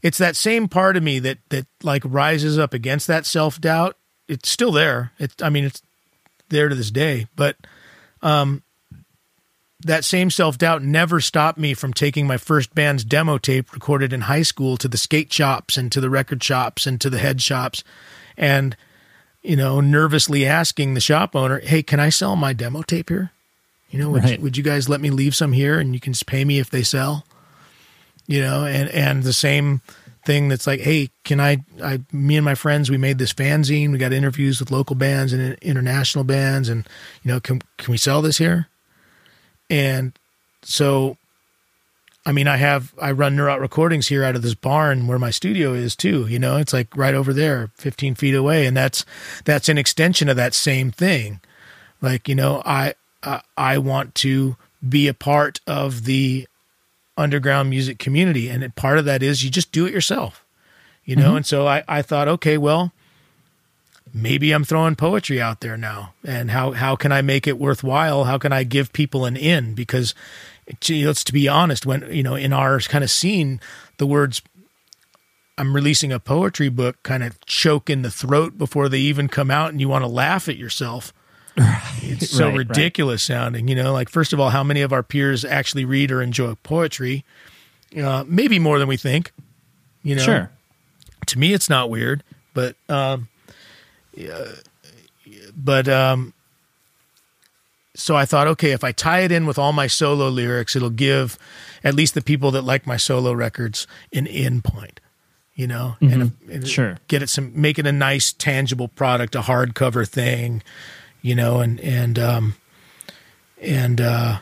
it's that same part of me that, that like rises up against that self-doubt. It's still there. It, I mean, it's there to this day, but, um, that same self-doubt never stopped me from taking my first band's demo tape recorded in high school to the skate shops and to the record shops and to the head shops and, you know, nervously asking the shop owner, hey, can I sell my demo tape here? You know, would, right. you, would you guys let me leave some here and you can just pay me if they sell? You know, and, and the same thing that's like, hey, can I, I, me and my friends, we made this fanzine. We got interviews with local bands and international bands and, you know, can can we sell this here? And so, I mean, I have, I run Neurotic Recordings here out of this barn where my studio is too, you know, it's like right over there, fifteen feet away. And that's, that's an extension of that same thing. Like, you know, I, I, I want to be a part of the underground music community. And part of that is you just do it yourself, you know? Mm-hmm. And so I, I thought, okay, well, maybe I'm throwing poetry out there now, and how, how can I make it worthwhile? How can I give people an in? Because to, let's to be honest, when, you know, in our kind of scene, the words, I'm releasing a poetry book, kind of choke in the throat before they even come out. And you want to laugh at yourself. Right, it's so right, ridiculous right. sounding, you know, like, first of all, how many of our peers actually read or enjoy poetry? Uh, maybe more than we think, you know, sure. To me, it's not weird, but, um, Uh, but, um, so I thought, okay, if I tie it in with all my solo lyrics, it'll give at least the people that like my solo records an in point, you know, mm-hmm. and, and sure. get it some, make it a nice tangible product, a hardcover thing, you know, and, and, um, and, uh,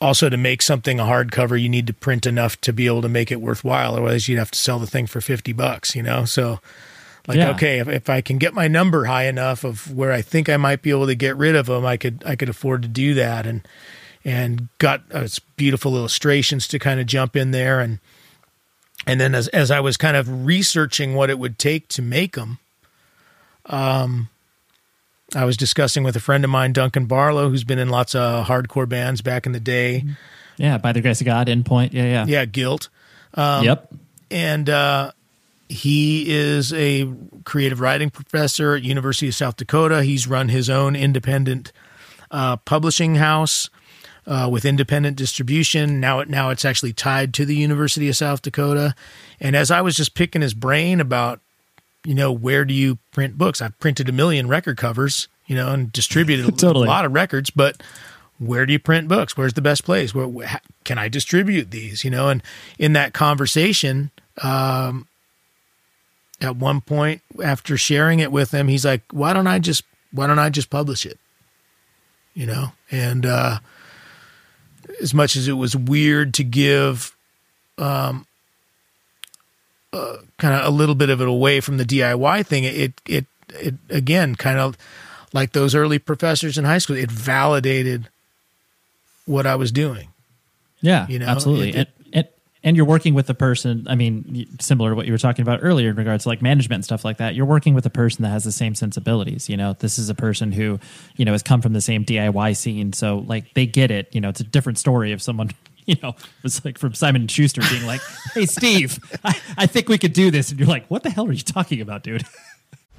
also to make something a hardcover, you need to print enough to be able to make it worthwhile. Otherwise you'd have to sell the thing for fifty bucks, you know? So, Like, yeah. okay, if, if I can get my number high enough of where I think I might be able to get rid of them, I could I could afford to do that. And and got uh, beautiful illustrations to kind of jump in there. And and then as as I was kind of researching what it would take to make them, um, I was discussing with a friend of mine, Duncan Barlow, who's been in lots of hardcore bands back in the day. Yeah, By the Grace of God, Endpoint, yeah, yeah. Yeah, Guilt. Um, yep. And... uh he is a creative writing professor at University of South Dakota. He's run his own independent uh, publishing house uh, with independent distribution. Now, it, now it's actually tied to the University of South Dakota. And as I was just picking his brain about, you know, where do you print books? I've printed a million record covers, you know, and distributed totally. a lot of records, but where do you print books? Where's the best place? Where, where can I distribute these? You know, and in that conversation, um, at one point, after sharing it with him, he's like, "Why don't I just Why don't I just publish it?" You know, and uh, as much as it was weird to give, um, uh, kind of a little bit of it away from the D I Y thing, it it it again kind of like those early professors in high school, it validated what I was doing. Yeah, you know, absolutely. It, it, And you're working with a person, I mean, similar to what you were talking about earlier in regards to like management and stuff like that, you're working with a person that has the same sensibilities, you know, this is a person who, you know, has come from the same D I Y scene. So like they get it, you know, it's a different story if someone, you know, was like from Simon and Schuster being like, hey, Steve, I, I think we could do this. And you're like, what the hell are you talking about, dude?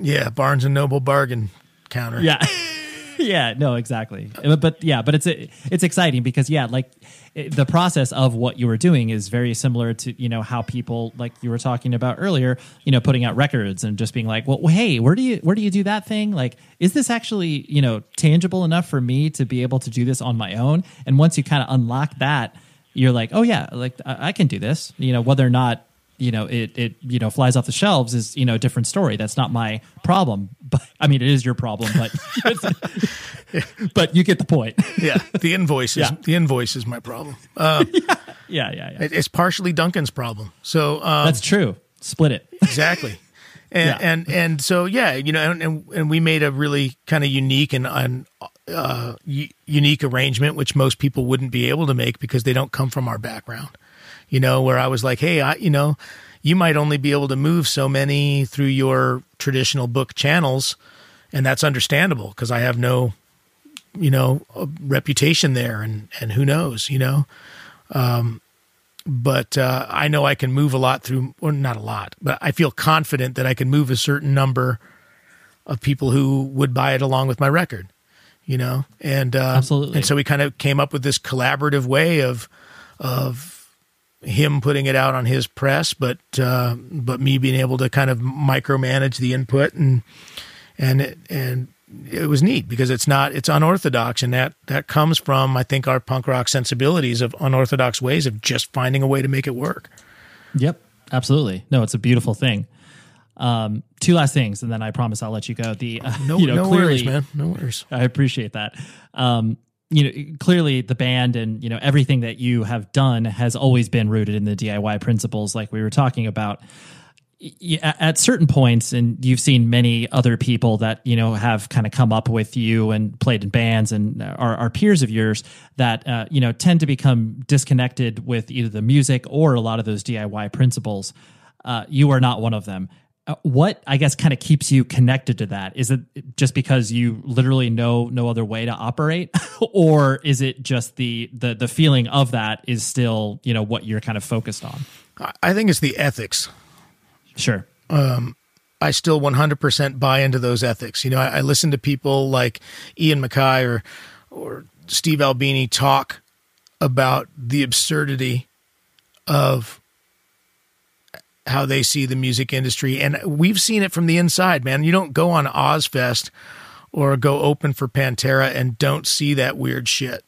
Yeah, Barnes and Noble bargain counter. Yeah, yeah, no, exactly. But, but yeah, but it's it's exciting because yeah, like it, the process of what you were doing is very similar to, you know, how people, like you were talking about earlier, you know, putting out records and just being like, well, hey, where do you where do you do that thing? Like, is this actually, you know, tangible enough for me to be able to do this on my own? And once you kind of unlock that, you're like, oh yeah, like I, I can do this. You know, whether or not, you know, it, it, you know, flies off the shelves is, you know, a different story. That's not my problem, but I mean, it is your problem, but, yeah. But you get the point. Yeah. The invoice is, yeah. the invoice is my problem. Uh, yeah. yeah. Yeah. Yeah. It's partially Duncan's problem. So, um, that's true. Split it. Exactly. And, yeah. and, and so, yeah, you know, and, and, and we made a really kind of unique and, and uh, y- unique arrangement, which most people wouldn't be able to make because they don't come from our background. You know, where I was like, hey, I, you know, you might only be able to move so many through your traditional book channels. And that's understandable because I have no, you know, reputation there and, and who knows, you know. Um, but uh, I know I can move a lot through, or not a lot, but I feel confident that I can move a certain number of people who would buy it along with my record, you know. And, uh, Absolutely. And so we kind of came up with this collaborative way of, of, him putting it out on his press, but uh, but me being able to kind of micromanage the input and and it, and it was neat because it's not it's unorthodox, and that that comes from, I think, our punk rock sensibilities of unorthodox ways of just finding a way to make it work. Yep, absolutely. No, it's a beautiful thing. Um, two last things, and then I promise I'll let you go. The uh, no, you know, no clearly, worries, man, no worries. I appreciate that. Um, You know, clearly the band and, you know, everything that you have done has always been rooted in the D I Y principles, like we were talking about. At certain points, and you've seen many other people that, you know, have kind of come up with you and played in bands and are, are peers of yours that, uh, you know, tend to become disconnected with either the music or a lot of those D I Y principles. Uh, you are not one of them. What, I guess, kind of keeps you connected to that? Is it just because you literally know no other way to operate, or is it just the, the the feeling of that is still, you know, what you're kind of focused on? I think it's the ethics. Sure. Um, I still one hundred percent buy into those ethics. You know, I, I listen to people like Ian Mackay or or Steve Albini talk about the absurdity of how they see the music industry. And we've seen it from the inside, man. You don't go on Ozfest or go open for Pantera and don't see that weird shit.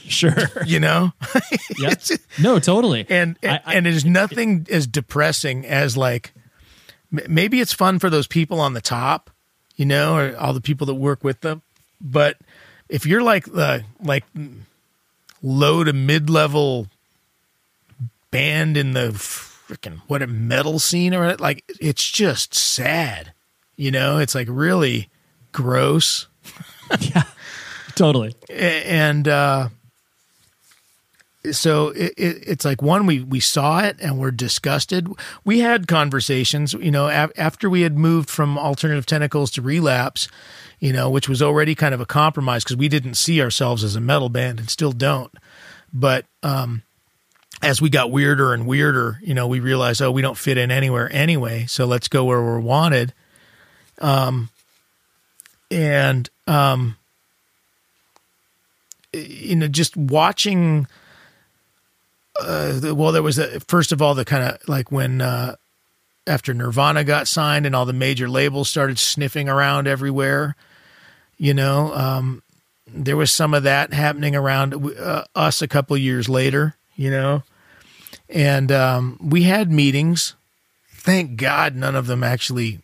Sure. You know? Yep. No, totally. And and, I, I, and there's nothing as depressing as, like, maybe it's fun for those people on the top, you know, or all the people that work with them. But if you're like the like low to mid-level band in the freaking what a metal scene or like, it's just sad, you know, it's like really gross. Yeah, totally. And, uh, so it, it, it's like, one, we, we saw it and we're disgusted. We had conversations, you know, af- after we had moved from Alternative Tentacles to Relapse, you know, which was already kind of a compromise because we didn't see ourselves as a metal band and still don't. But, um, as we got weirder and weirder, you know, we realized, oh, we don't fit in anywhere anyway. So let's go where we're wanted. Um, and, um, you know, just watching, Uh, well, there was a, first of all, the kind of like when, uh, after Nirvana got signed and all the major labels started sniffing around everywhere, you know, um, there was some of that happening around uh, us a couple years later, you know, and, um, we had meetings. Thank God none of them actually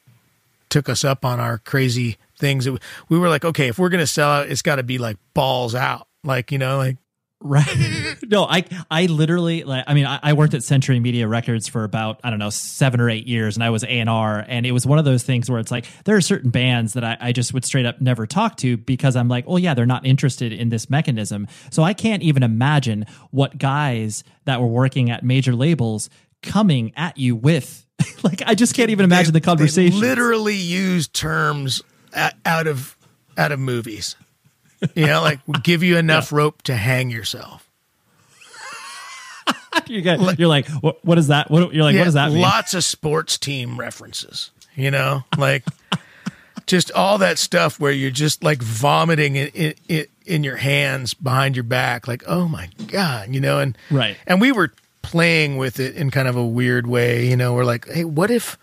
took us up on our crazy things. We were like, okay, if we're going to sell out, it's got to be like balls out. Like, you know, like, right. No, I, I literally, like, I mean, I, I worked at Century Media Records for about, I don't know, seven or eight years, and I was A and R, and it was one of those things where it's like, there are certain bands that I, I just would straight up never talk to because I'm like, oh yeah, they're not interested in this mechanism. So I can't even imagine what guys that were working at major labels coming at you with, like, I just can't even imagine they, the conversation. Literally use terms out of, out of movies. You know, like, we'll give you enough yeah. rope to hang yourself. You get, like, you're like, what, what is that? What, you're like, yeah, what does that mean? Lots of sports team references, you know, like just all that stuff where you're just like vomiting in, in, in your hands behind your back. Like, oh my God, you know, and right. And we were playing with it in kind of a weird way. You know, we're like, hey, what if...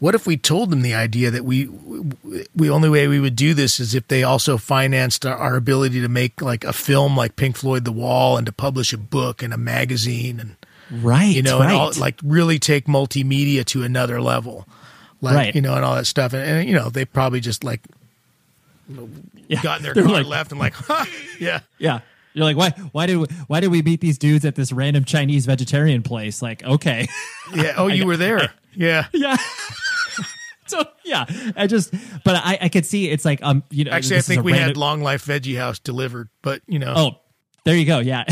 What if we told them the idea that we, the only way we would do this is if they also financed our, our ability to make like a film like Pink Floyd, The Wall, and to publish a book and a magazine and, right, you know, right. and all, like really take multimedia to another level, like, right. you know, and all that stuff. And, and you know, they probably just like yeah. got in their car like, left and like, huh, yeah. Yeah. You're like, why, why did, we, why did we beat these dudes at this random Chinese vegetarian place? Like, okay. Yeah. Oh, you I, were there. I, yeah. Yeah. So, yeah, I just, but I, I could see it's like, um, you know, actually, I think we random... had Long Life Veggie House delivered, but you know, oh, there you go. Yeah.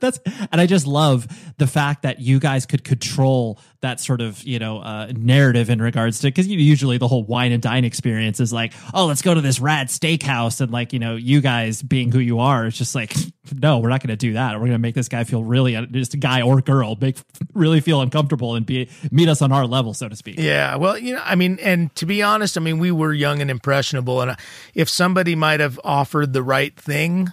That's, and I just love the fact that you guys could control that sort of, you know, uh, narrative in regards to, because usually the whole wine and dine experience is like, oh, let's go to this rad steakhouse. And like, you know, you guys being who you are, it's just like, no, we're not going to do that. We're going to make this guy feel really, just a guy or girl, make really feel uncomfortable and be meet us on our level, so to speak. Yeah. Well, you know, I mean, and to be honest, I mean, we were young and impressionable. And if somebody might have offered the right thing,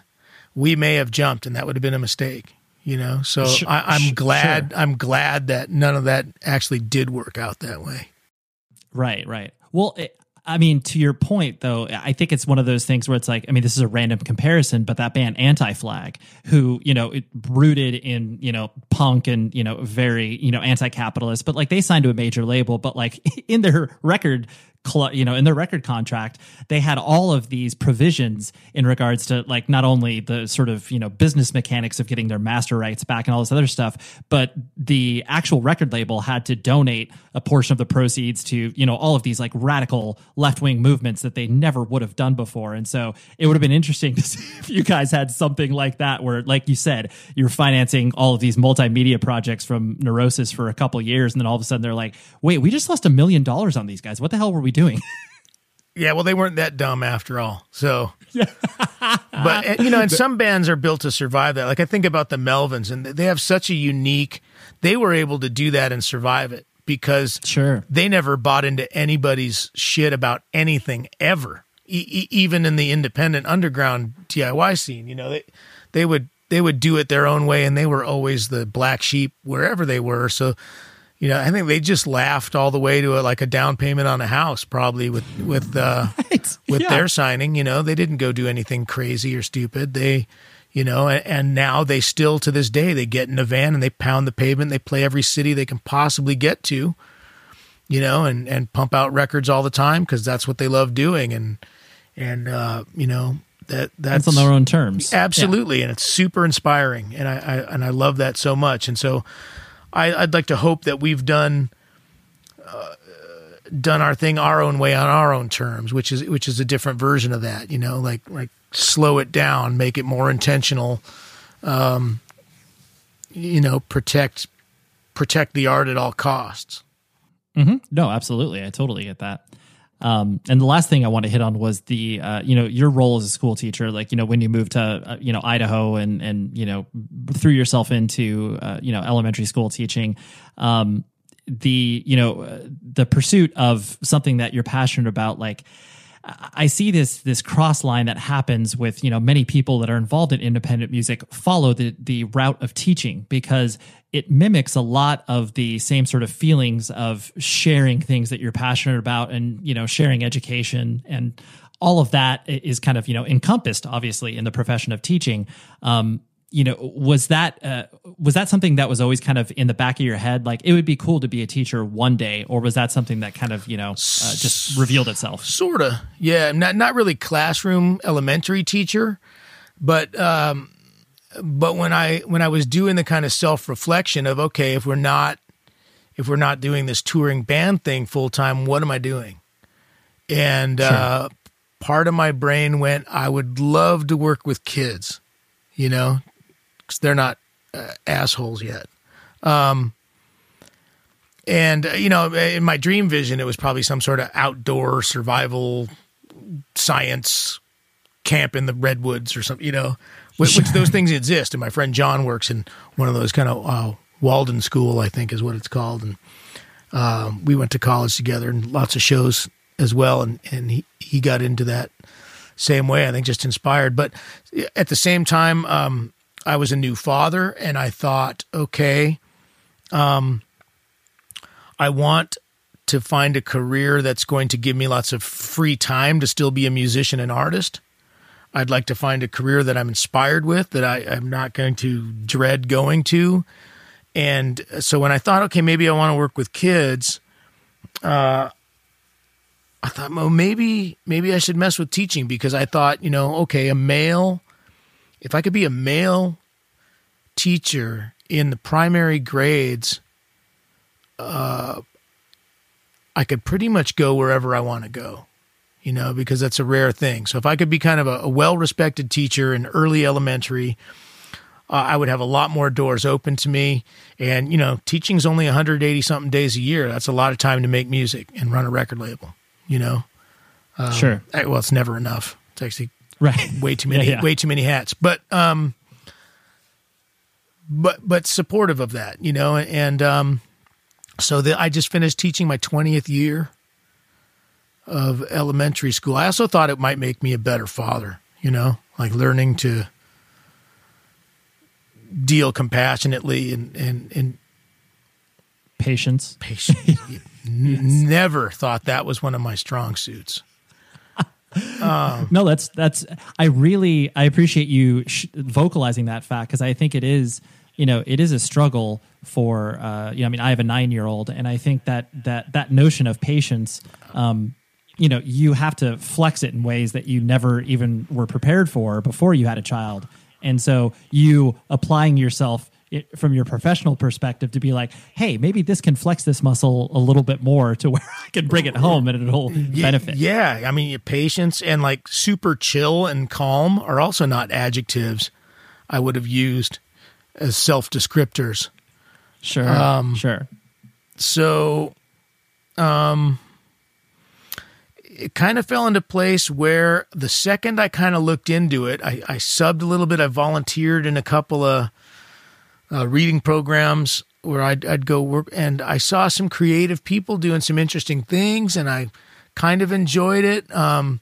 we may have jumped, and that would have been a mistake. You know, so sure, I, I'm sure, glad sure. I'm glad that none of that actually did work out that way. Right, right. Well, it, I mean, to your point, though, I think it's one of those things where it's like, I mean, this is a random comparison, but that band Anti-Flag, who, you know, it rooted in, you know, punk and, you know, very, you know, anti-capitalist, but like they signed to a major label, but like in their record you know, in their record contract, they had all of these provisions in regards to like not only the sort of, you know, business mechanics of getting their master rights back and all this other stuff, but the actual record label had to donate a portion of the proceeds to, you know, all of these like radical left-wing movements that they never would have done before. And so it would have been interesting to see if you guys had something like that, where, like you said, you're financing all of these multimedia projects from Neurosis for a couple years. And then all of a sudden they're like, wait, we just lost a million dollars on these guys. What the hell were we doing? Yeah, well, they weren't that dumb after all. So, but you know, and some bands are built to survive that. Like I think about the Melvins, and they have such a unique. They were able to do that and survive it because sure they never bought into anybody's shit about anything ever, e- e- even in the independent underground D I Y scene. You know, they they would they would do it their own way, and they were always the black sheep wherever they were. So. you know, I think they just laughed all the way to a, like a down payment on a house, probably with with uh, right. with yeah. their signing. You know, they didn't go do anything crazy or stupid. They, you know, and, and now they still to this day they get in a van and they pound the pavement. They play every city they can possibly get to, you know, and and pump out records all the time because that's what they love doing. And and uh, you know. That that's it's on their own terms, absolutely, yeah. And it's super inspiring, and I, I and I love that so much. And so, I, I'd like to hope that we've done uh, done our thing our own way on our own terms, which is which is a different version of that. You know, like like slow it down, make it more intentional. Um, you know, protect protect the art at all costs. Mm-hmm. No, absolutely, I totally get that. Um, and the last thing I want to hit on was the, uh, you know, your role as a school teacher, like, you know, when you moved to, uh, you know, Idaho and, and, you know, threw yourself into, uh, you know, elementary school teaching, um, the, you know, the pursuit of something that you're passionate about, like, I see this this cross line that happens with, you know, many people that are involved in independent music follow the the route of teaching because it mimics a lot of the same sort of feelings of sharing things that you're passionate about and, you know, sharing education, and all of that is kind of, you know, encompassed obviously in the profession of teaching. Um, you know, was that uh, was that something that was always kind of in the back of your head? Like, it would be cool to be a teacher one day, or was that something that kind of, you know, uh, just revealed itself? Sort of, yeah. Not not really classroom elementary teacher, but um, but when I when I was doing the kind of self reflection of, okay, if we're not if we're not doing this touring band thing full time, what am I doing? And sure. uh, part of my brain went, I would love to work with kids, you know. Because they're not uh, assholes yet. Um, and, uh, you know, in my dream vision, it was probably some sort of outdoor survival science camp in the redwoods or something, you know, which, sure. which those things exist. And my friend John works in one of those kind of uh, Walden School, I think is what it's called. And um, we went to college together and lots of shows as well. And, and he, he got into that same way, I think, just inspired. But at the same time, um, I was a new father, and I thought, okay, um, I want to find a career that's going to give me lots of free time to still be a musician and artist. I'd like to find a career that I'm inspired with, that I, I'm not going to dread going to. And so when I thought, okay, maybe I want to work with kids, uh, I thought, well, maybe, maybe I should mess with teaching, because I thought, you know, okay, a male... If I could be a male teacher in the primary grades, uh, I could pretty much go wherever I want to go, you know, because that's a rare thing. So if I could be kind of a, a well-respected teacher in early elementary, uh, I would have a lot more doors open to me. And, you know, teaching's only one hundred eighty something days a year. That's a lot of time to make music and run a record label, you know. Um, sure. I, well, it's never enough. It's actually... Right. Way too many, yeah, yeah. way too many hats, but, um, but, but supportive of that, you know? And, um, so the, I just finished teaching my twentieth year of elementary school. I also thought it might make me a better father, you know, like learning to deal compassionately and, and, and patience, patience. Yes. Never thought that was one of my strong suits. Um, no, that's, that's, I really, I appreciate you sh- vocalizing that fact. Cause I think it is, you know, it is a struggle for, uh, you know, I mean, I have a nine-year-old, and I think that, that, that notion of patience, um, you know, you have to flex it in ways that you never even were prepared for before you had a child. And so you applying yourself It, from your professional perspective to be like, hey, maybe this can flex this muscle a little bit more to where I can bring it home and it'll benefit. Yeah. I mean, patience and like super chill and calm are also not adjectives I would have used as self-descriptors. Sure. Um, sure. So um, it kind of fell into place where the second I kind of looked into it, I, I subbed a little bit. I volunteered in a couple of Uh, reading programs where I'd, I'd go work, and I saw some creative people doing some interesting things, and I kind of enjoyed it. Um,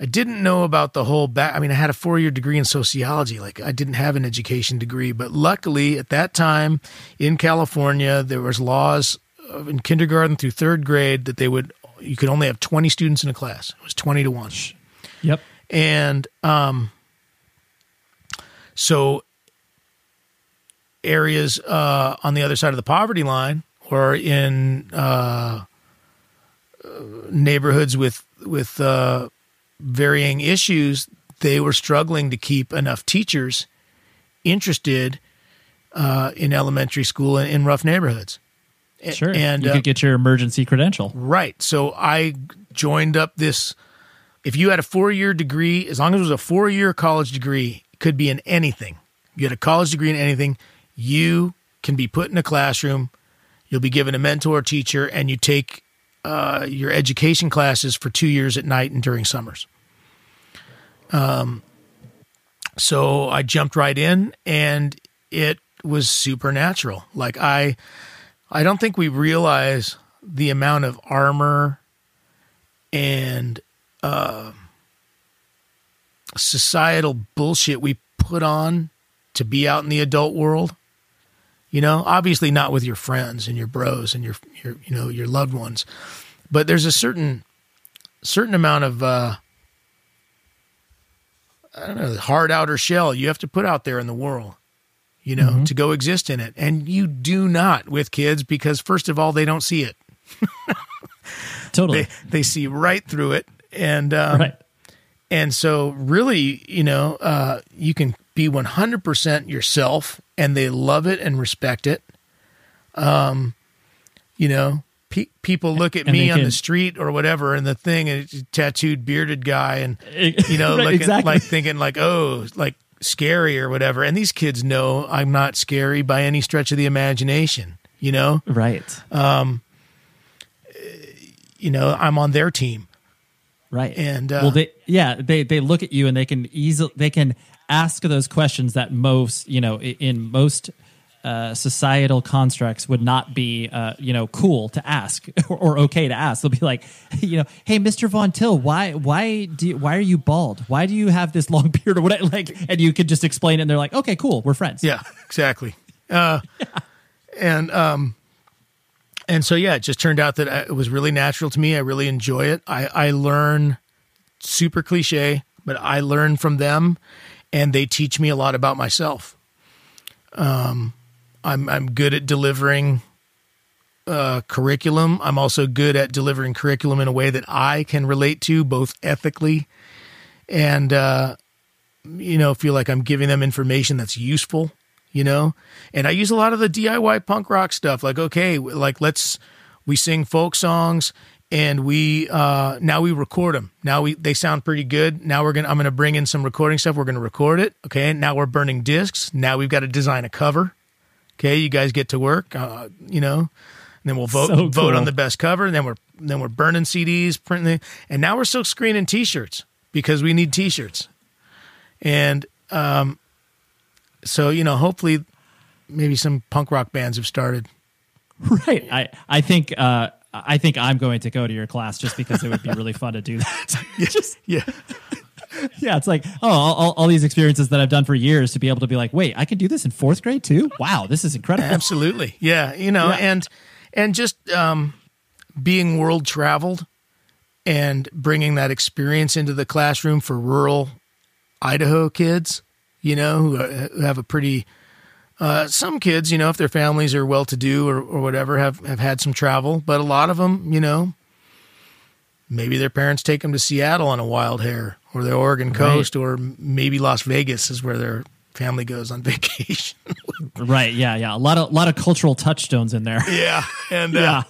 I didn't know about the whole back. I mean, I had a four-year degree in sociology. Like, I didn't have an education degree, but luckily at that time in California, there was laws in kindergarten through third grade that they would, you could only have twenty students in a class. It was twenty to one. Yep. And um, so areas uh, on the other side of the poverty line or in uh, neighborhoods with, with uh, varying issues, they were struggling to keep enough teachers interested uh, in elementary school and in rough neighborhoods. Sure. And you could uh, get your emergency credential. Right. So I joined up this. If you had a four-year degree, as long as it was a four-year college degree, it could be in anything. You had a college degree in anything, you can be put in a classroom, you'll be given a mentor teacher, and you take uh, your education classes for two years at night and during summers. Um. So I jumped right in, and it was supernatural. Like I... I don't think we realize the amount of armor and uh, societal bullshit we put on to be out in the adult world. You know, obviously not with your friends and your bros and your, your you know, your loved ones, but there's a certain, certain amount of, uh, I don't know, hard outer shell you have to put out there in the world, you know, mm-hmm. to go exist in it. And you do not with kids because, first of all, they don't see it. Totally. They, they see right through it. And um, right. and so really, you know, uh, you can be one hundred percent yourself and they love it and respect it. Um, you know, pe- people look at and me on can. the street or whatever and the thing, and it's a tattooed bearded guy and, you know, right, looking, exactly. like thinking like, oh, like, scary or whatever. And these kids know I'm not scary by any stretch of the imagination, you know? Right. Um, you know, I'm on their team. Right. And, uh, well, they, yeah, they, they look at you and they can easily, they can ask those questions that most, you know, in most, uh, societal constructs would not be, uh, you know, cool to ask or, or okay to ask. They'll be like, you know, hey, Mister Von Till, why, why do, you, why are you bald? Why do you have this long beard or what? Like, and you could just explain it, and they're like, okay, cool, we're friends. Yeah, exactly. Uh, yeah. And um, and so yeah, it just turned out that I, it was really natural to me. I really enjoy it. I I learn, super cliche, but I learn from them, and they teach me a lot about myself. Um. I'm I'm good at delivering uh, curriculum. I'm also good at delivering curriculum in a way that I can relate to, both ethically and uh, you know, feel like I'm giving them information that's useful. You know, and I use a lot of the D I Y punk rock stuff. Like, okay, like let's we sing folk songs and we uh, now we record them. Now we they sound pretty good. Now we're gonna I'm gonna bring in some recording stuff. We're gonna record it. Okay, now we're burning discs. Now we've got to design a cover. Okay, you guys get to work, uh, you know, and then we'll vote so cool. vote on the best cover. And then we're then we're burning C Ds, printing, and now we're still screening T-shirts because we need T-shirts. And um, so you know, hopefully, maybe some punk rock bands have started. Right. I I think uh, I think I'm going to go to your class just because it would be really fun to do that. yeah. Just- yeah. Yeah, it's like, oh, all, all these experiences that I've done for years to be able to be like, wait, I can do this in fourth grade too? Wow, this is incredible. Absolutely. Yeah, you know, yeah. and and just um, being world traveled and bringing that experience into the classroom for rural Idaho kids, you know, who, are, who have a pretty, uh, some kids, you know, if their families are well-to-do or, or whatever, have, have had some travel, but a lot of them, you know, maybe their parents take them to Seattle on a wild hare or the Oregon coast, right. or maybe Las Vegas is where their family goes on vacation. Right. Yeah. Yeah. A lot of, lot of cultural touchstones in there. Yeah. And, yeah. Uh,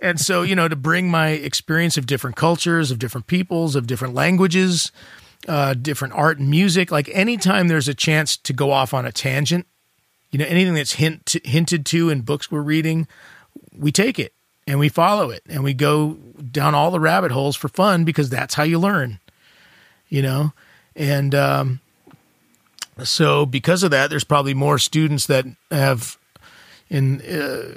and so, you know, to bring my experience of different cultures, of different peoples, of different languages, uh, different art and music, like anytime there's a chance to go off on a tangent, you know, anything that's hint to, hinted to in books we're reading, we take it. And we follow it and we go down all the rabbit holes for fun because that's how you learn, you know? And um, so because of that, there's probably more students that have in, uh,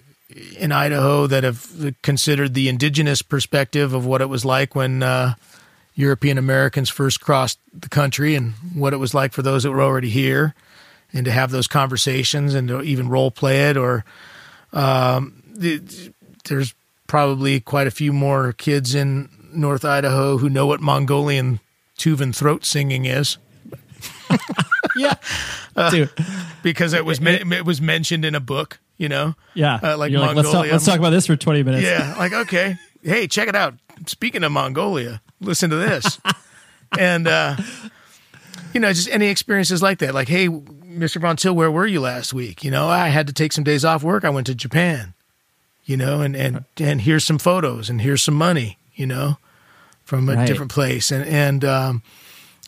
in Idaho that have considered the indigenous perspective of what it was like when uh, European Americans first crossed the country and what it was like for those that were already here and to have those conversations and to even role play it or um, the there's probably quite a few more kids in North Idaho who know what Mongolian Tuvan throat singing is. Yeah, uh, dude, because it was me- it was mentioned in a book, you know. Yeah, uh, like, like let's, talk, let's talk about this for twenty minutes. Yeah, like okay, hey, check it out. Speaking of Mongolia, listen to this, and uh, you know, just any experiences like that. Like, hey, Mister Von Till, where were you last week? You know, I had to take some days off work. I went to Japan. You know, and and and here's some photos, and here's some money. You know, from a right. different place, and and. Um,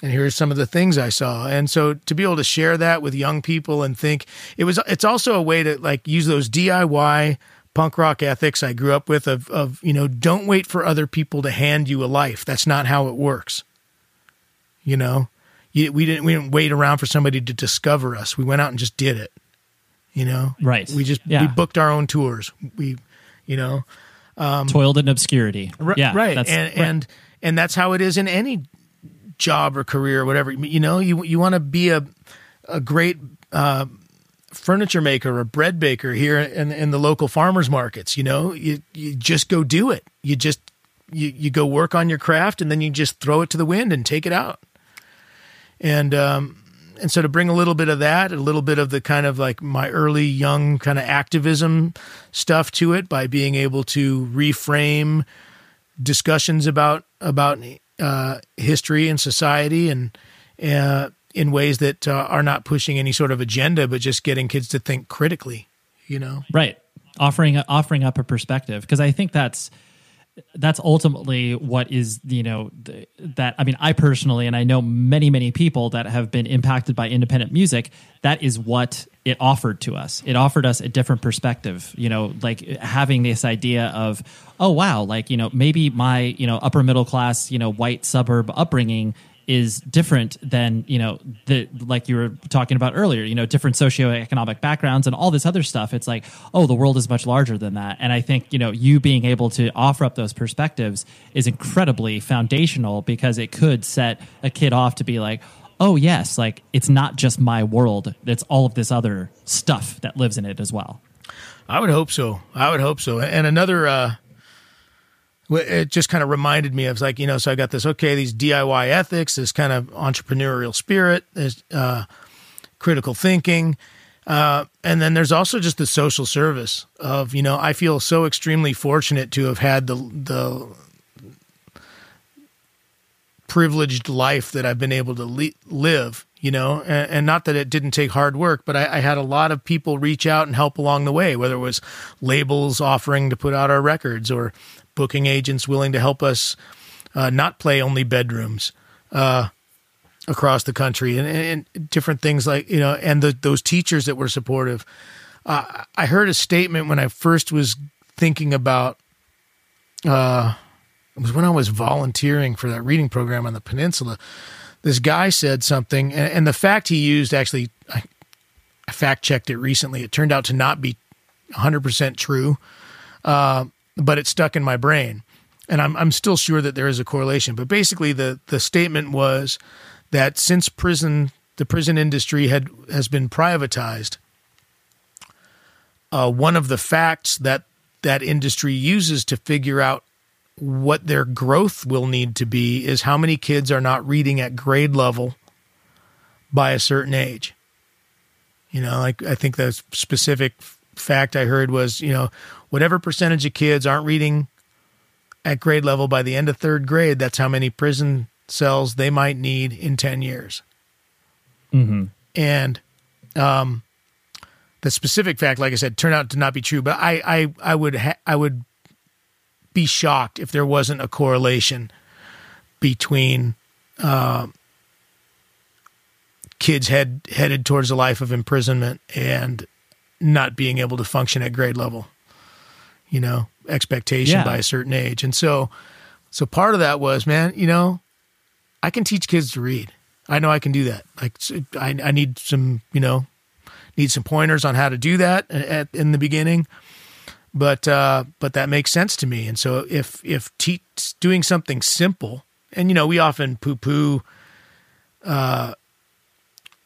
And here's some of the things I saw. And so to be able to share that with young people and think it was, it's also a way to like use those D I Y punk rock ethics I grew up with of, of, you know, don't wait for other people to hand you a life. That's not how it works. You know, you, we didn't, we didn't wait around for somebody to discover us. We went out and just did it, you know, right. We just, yeah. we booked our own tours. We, you know, um, toiled in obscurity. R- yeah. Right. That's, and, right. and, and that's how it is in any job or career or whatever, you know, you you want to be a a great uh, furniture maker or bread baker here in in the local farmers markets. You know, you you just go do it. You just you you go work on your craft, and then you just throw it to the wind and take it out. And um, and so to bring a little bit of that, a little bit of the kind of like my early young kind of activism stuff to it by being able to reframe discussions about about. Uh, history and society and uh, in ways that uh, are not pushing any sort of agenda, but just getting kids to think critically, you know? Right. Offering, offering up a perspective. Cause I think that's, that's ultimately what is, you know, the, that, I mean, I personally, and I know many, many people that have been impacted by independent music. That is what it offered to us. It offered us a different perspective, you know, like having this idea of, oh, wow, like, you know, maybe my, you know, upper middle class, you know, white suburb upbringing is different than, you know, the, like you were talking about earlier, you know, different socioeconomic backgrounds and all this other stuff. It's like, oh, the world is much larger than that. And I think, you know, you being able to offer up those perspectives is incredibly foundational because it could set a kid off to be like, oh yes, like it's not just my world. It's all of this other stuff that lives in it as well. I would hope so. I would hope so. And another, uh, it just kind of reminded me of like, you know, so I got this, okay, these D I Y ethics, this kind of entrepreneurial spirit, this, uh, critical thinking. Uh, and then there's also just the social service of, you know, I feel so extremely fortunate to have had the, the privileged life that I've been able to le- live, you know, and, and not that it didn't take hard work, but I, I had a lot of people reach out and help along the way, whether it was labels offering to put out our records or booking agents willing to help us uh, not play only bedrooms uh, across the country and, and different things like, you know, and the, those teachers that were supportive. Uh, I heard a statement when I first was thinking about, uh, it was when I was volunteering for that reading program on the peninsula. This guy said something, and, and the fact he used actually, I, I fact checked it recently. It turned out to not be one hundred percent true. Uh, but it stuck in my brain, and I'm I'm still sure that there is a correlation. But basically, the the statement was that since prison, the prison industry had has been privatized. Uh, one of the facts that that industry uses to figure out what their growth will need to be is how many kids are not reading at grade level by a certain age. You know, like I think the specific fact I heard was, you know, whatever percentage of kids aren't reading at grade level by the end of third grade, that's how many prison cells they might need in ten years. Mm-hmm. And um, the specific fact, like I said, turned out to not be true, but I I, I would ha- I would be shocked if there wasn't a correlation between uh, kids head, headed towards a life of imprisonment and not being able to function at grade level. You know, expectation yeah. by a certain age. And so, so part of that was, man, you know, I can teach kids to read. I know I can do that. Like I, I need some, you know, need some pointers on how to do that at, in the beginning, but, uh, but that makes sense to me. And so if, if te- doing something simple, and, you know, we often poo poo, uh,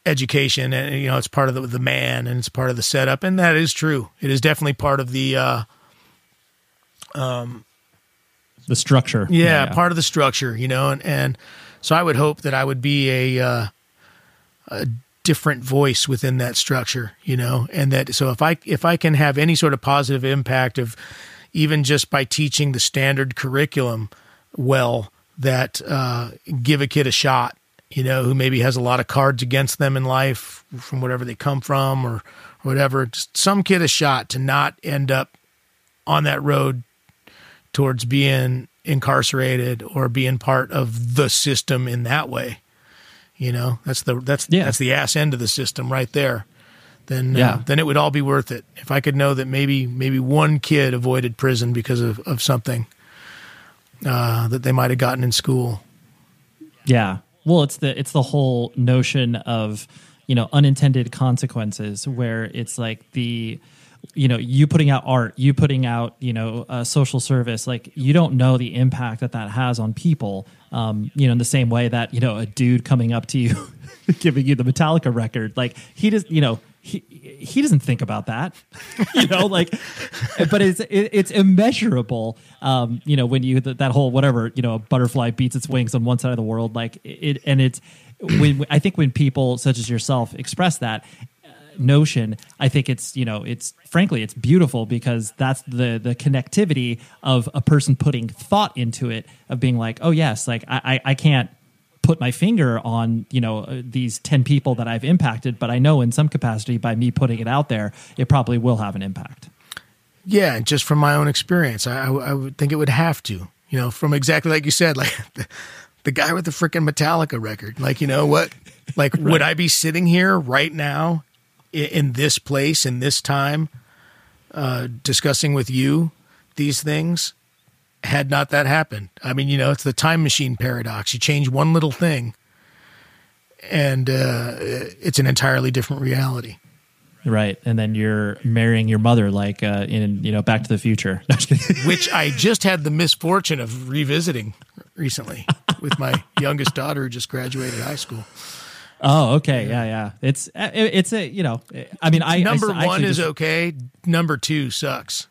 education, and, you know, it's part of the, the man, and it's part of the setup. And that is true. It is definitely part of the, uh, um, the structure. Yeah, yeah, yeah, part of the structure, you know, and, and so I would hope that I would be a, uh, a different voice within that structure, you know, and that, so if I, if I can have any sort of positive impact of even just by teaching the standard curriculum, well, that, uh, give a kid a shot, you know, who maybe has a lot of cards against them in life from whatever they come from or whatever, just some kid a shot to not end up on that road towards being incarcerated or being part of the system in that way. You know, that's the, that's, yeah. that's the ass end of the system right there. Then, yeah. uh, then it would all be worth it. If I could know that maybe, maybe one kid avoided prison because of, of something, uh, that they might've gotten in school. Yeah. Well, it's the, it's the whole notion of, you know, unintended consequences where it's like the, you know, you putting out art, you putting out, you know, uh, social service, like you don't know the impact that that has on people. Um, you know, in the same way that, you know, a dude coming up to you, giving you the Metallica record, like he does, you know, he, he doesn't think about that, you know, like, but it's, it, it's immeasurable. Um, you know, when you, that, that whole, whatever, you know, a butterfly beats its wings on one side of the world, like it, and it's, when, I think when people such as yourself express that notion, I think it's, you know, it's frankly, it's beautiful because that's the the connectivity of a person putting thought into it, of being like, oh yes, like I I can't put my finger on, you know, these ten people that I've impacted, but I know in some capacity by me putting it out there, it probably will have an impact. Yeah, just from my own experience, I I would think it would have to, you know, from exactly like you said, like the, the guy with the freaking Metallica record, like, you know what, like right. would I be sitting here right now? In this place, in this time, uh, discussing with you these things, had not that happened. I mean, you know, it's the time machine paradox. You change one little thing, and uh, it's an entirely different reality. Right, and then you're marrying your mother, like uh, in, you know, Back to the Future, which I just had the misfortune of revisiting recently with my youngest daughter who just graduated high school. Oh, okay. Yeah, yeah. It's, it's a, you know, I mean, I. Number I, I one is just, okay. Number two sucks.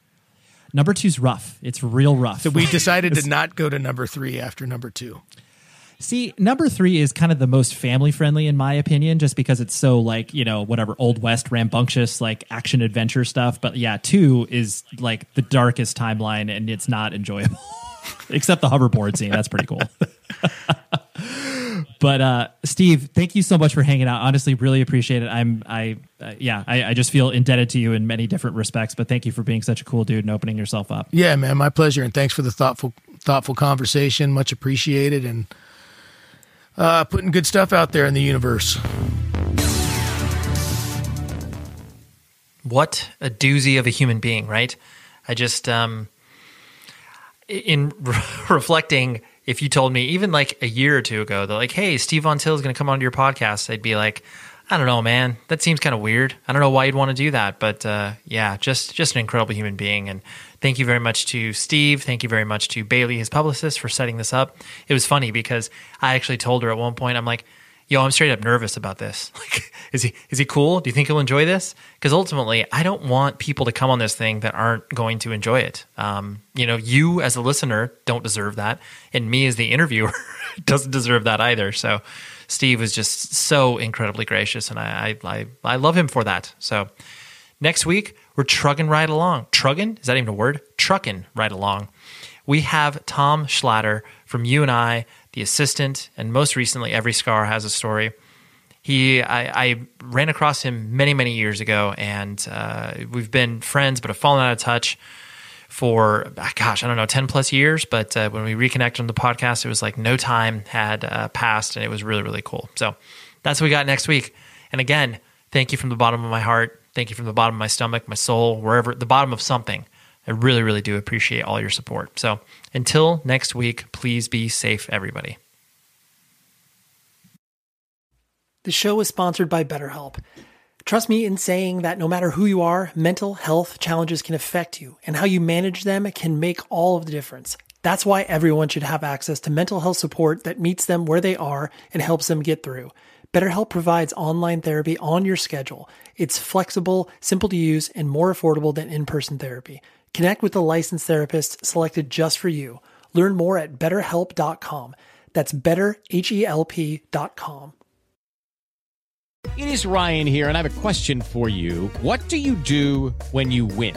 Number two's rough. It's real rough. So we decided to not go to number three after number two. See, number three is kind of the most family friendly, in my opinion, just because it's so like, you know, whatever, Old West, rambunctious, like action adventure stuff. But yeah, two is like the darkest timeline and it's not enjoyable, except the hoverboard scene. That's pretty cool. But uh, Steve, thank you so much for hanging out. Honestly, really appreciate it. I'm, I, uh, yeah, I, I just feel indebted to you in many different respects. But thank you for being such a cool dude and opening yourself up. Yeah, man, my pleasure, and thanks for the thoughtful, thoughtful conversation. Much appreciated, and uh, putting good stuff out there in the universe. What a doozy of a human being, right? I just, um, in re- reflecting. If you told me even like a year or two ago, they're like, hey, Steve Von Till is going to come onto your podcast, I'd be like, I don't know, man, that seems kind of weird. I don't know why you'd want to do that. But uh, yeah, just just an incredible human being. And thank you very much to Steve. Thank you very much to Bailey, his publicist, for setting this up. It was funny because I actually told her at one point, I'm like, yo, I'm straight up nervous about this. Like, is he is he cool? Do you think he'll enjoy this? Because ultimately, I don't want people to come on this thing that aren't going to enjoy it. Um, you know, you as a listener don't deserve that, and me as the interviewer doesn't deserve that either. So, Steve was just so incredibly gracious, and I I I, I love him for that. So, next week we're trugging right along. Trugging? Is that even a word? Trucking right along. We have Tom Schlatter from You and I, The Assistant, and most recently, Every Scar Has a Story. He, I, I ran across him many, many years ago, and uh, we've been friends, but have fallen out of touch for, gosh, I don't know, ten plus years. But uh, when we reconnected on the podcast, it was like no time had uh, passed, and it was really, really cool. So that's what we got next week. And again, thank you from the bottom of my heart. Thank you from the bottom of my stomach, my soul, wherever, the bottom of something. I really, really do appreciate all your support. So until next week, please be safe, everybody. The show is sponsored by BetterHelp. Trust me in saying that no matter who you are, mental health challenges can affect you, and how you manage them can make all of the difference. That's why everyone should have access to mental health support that meets them where they are and helps them get through. BetterHelp provides online therapy on your schedule. It's flexible, simple to use, and more affordable than in-person therapy. Connect with a licensed therapist selected just for you. Learn more at better help dot com. That's better, H E L P dot com. It is Ryan here, and I have a question for you. What do you do when you win?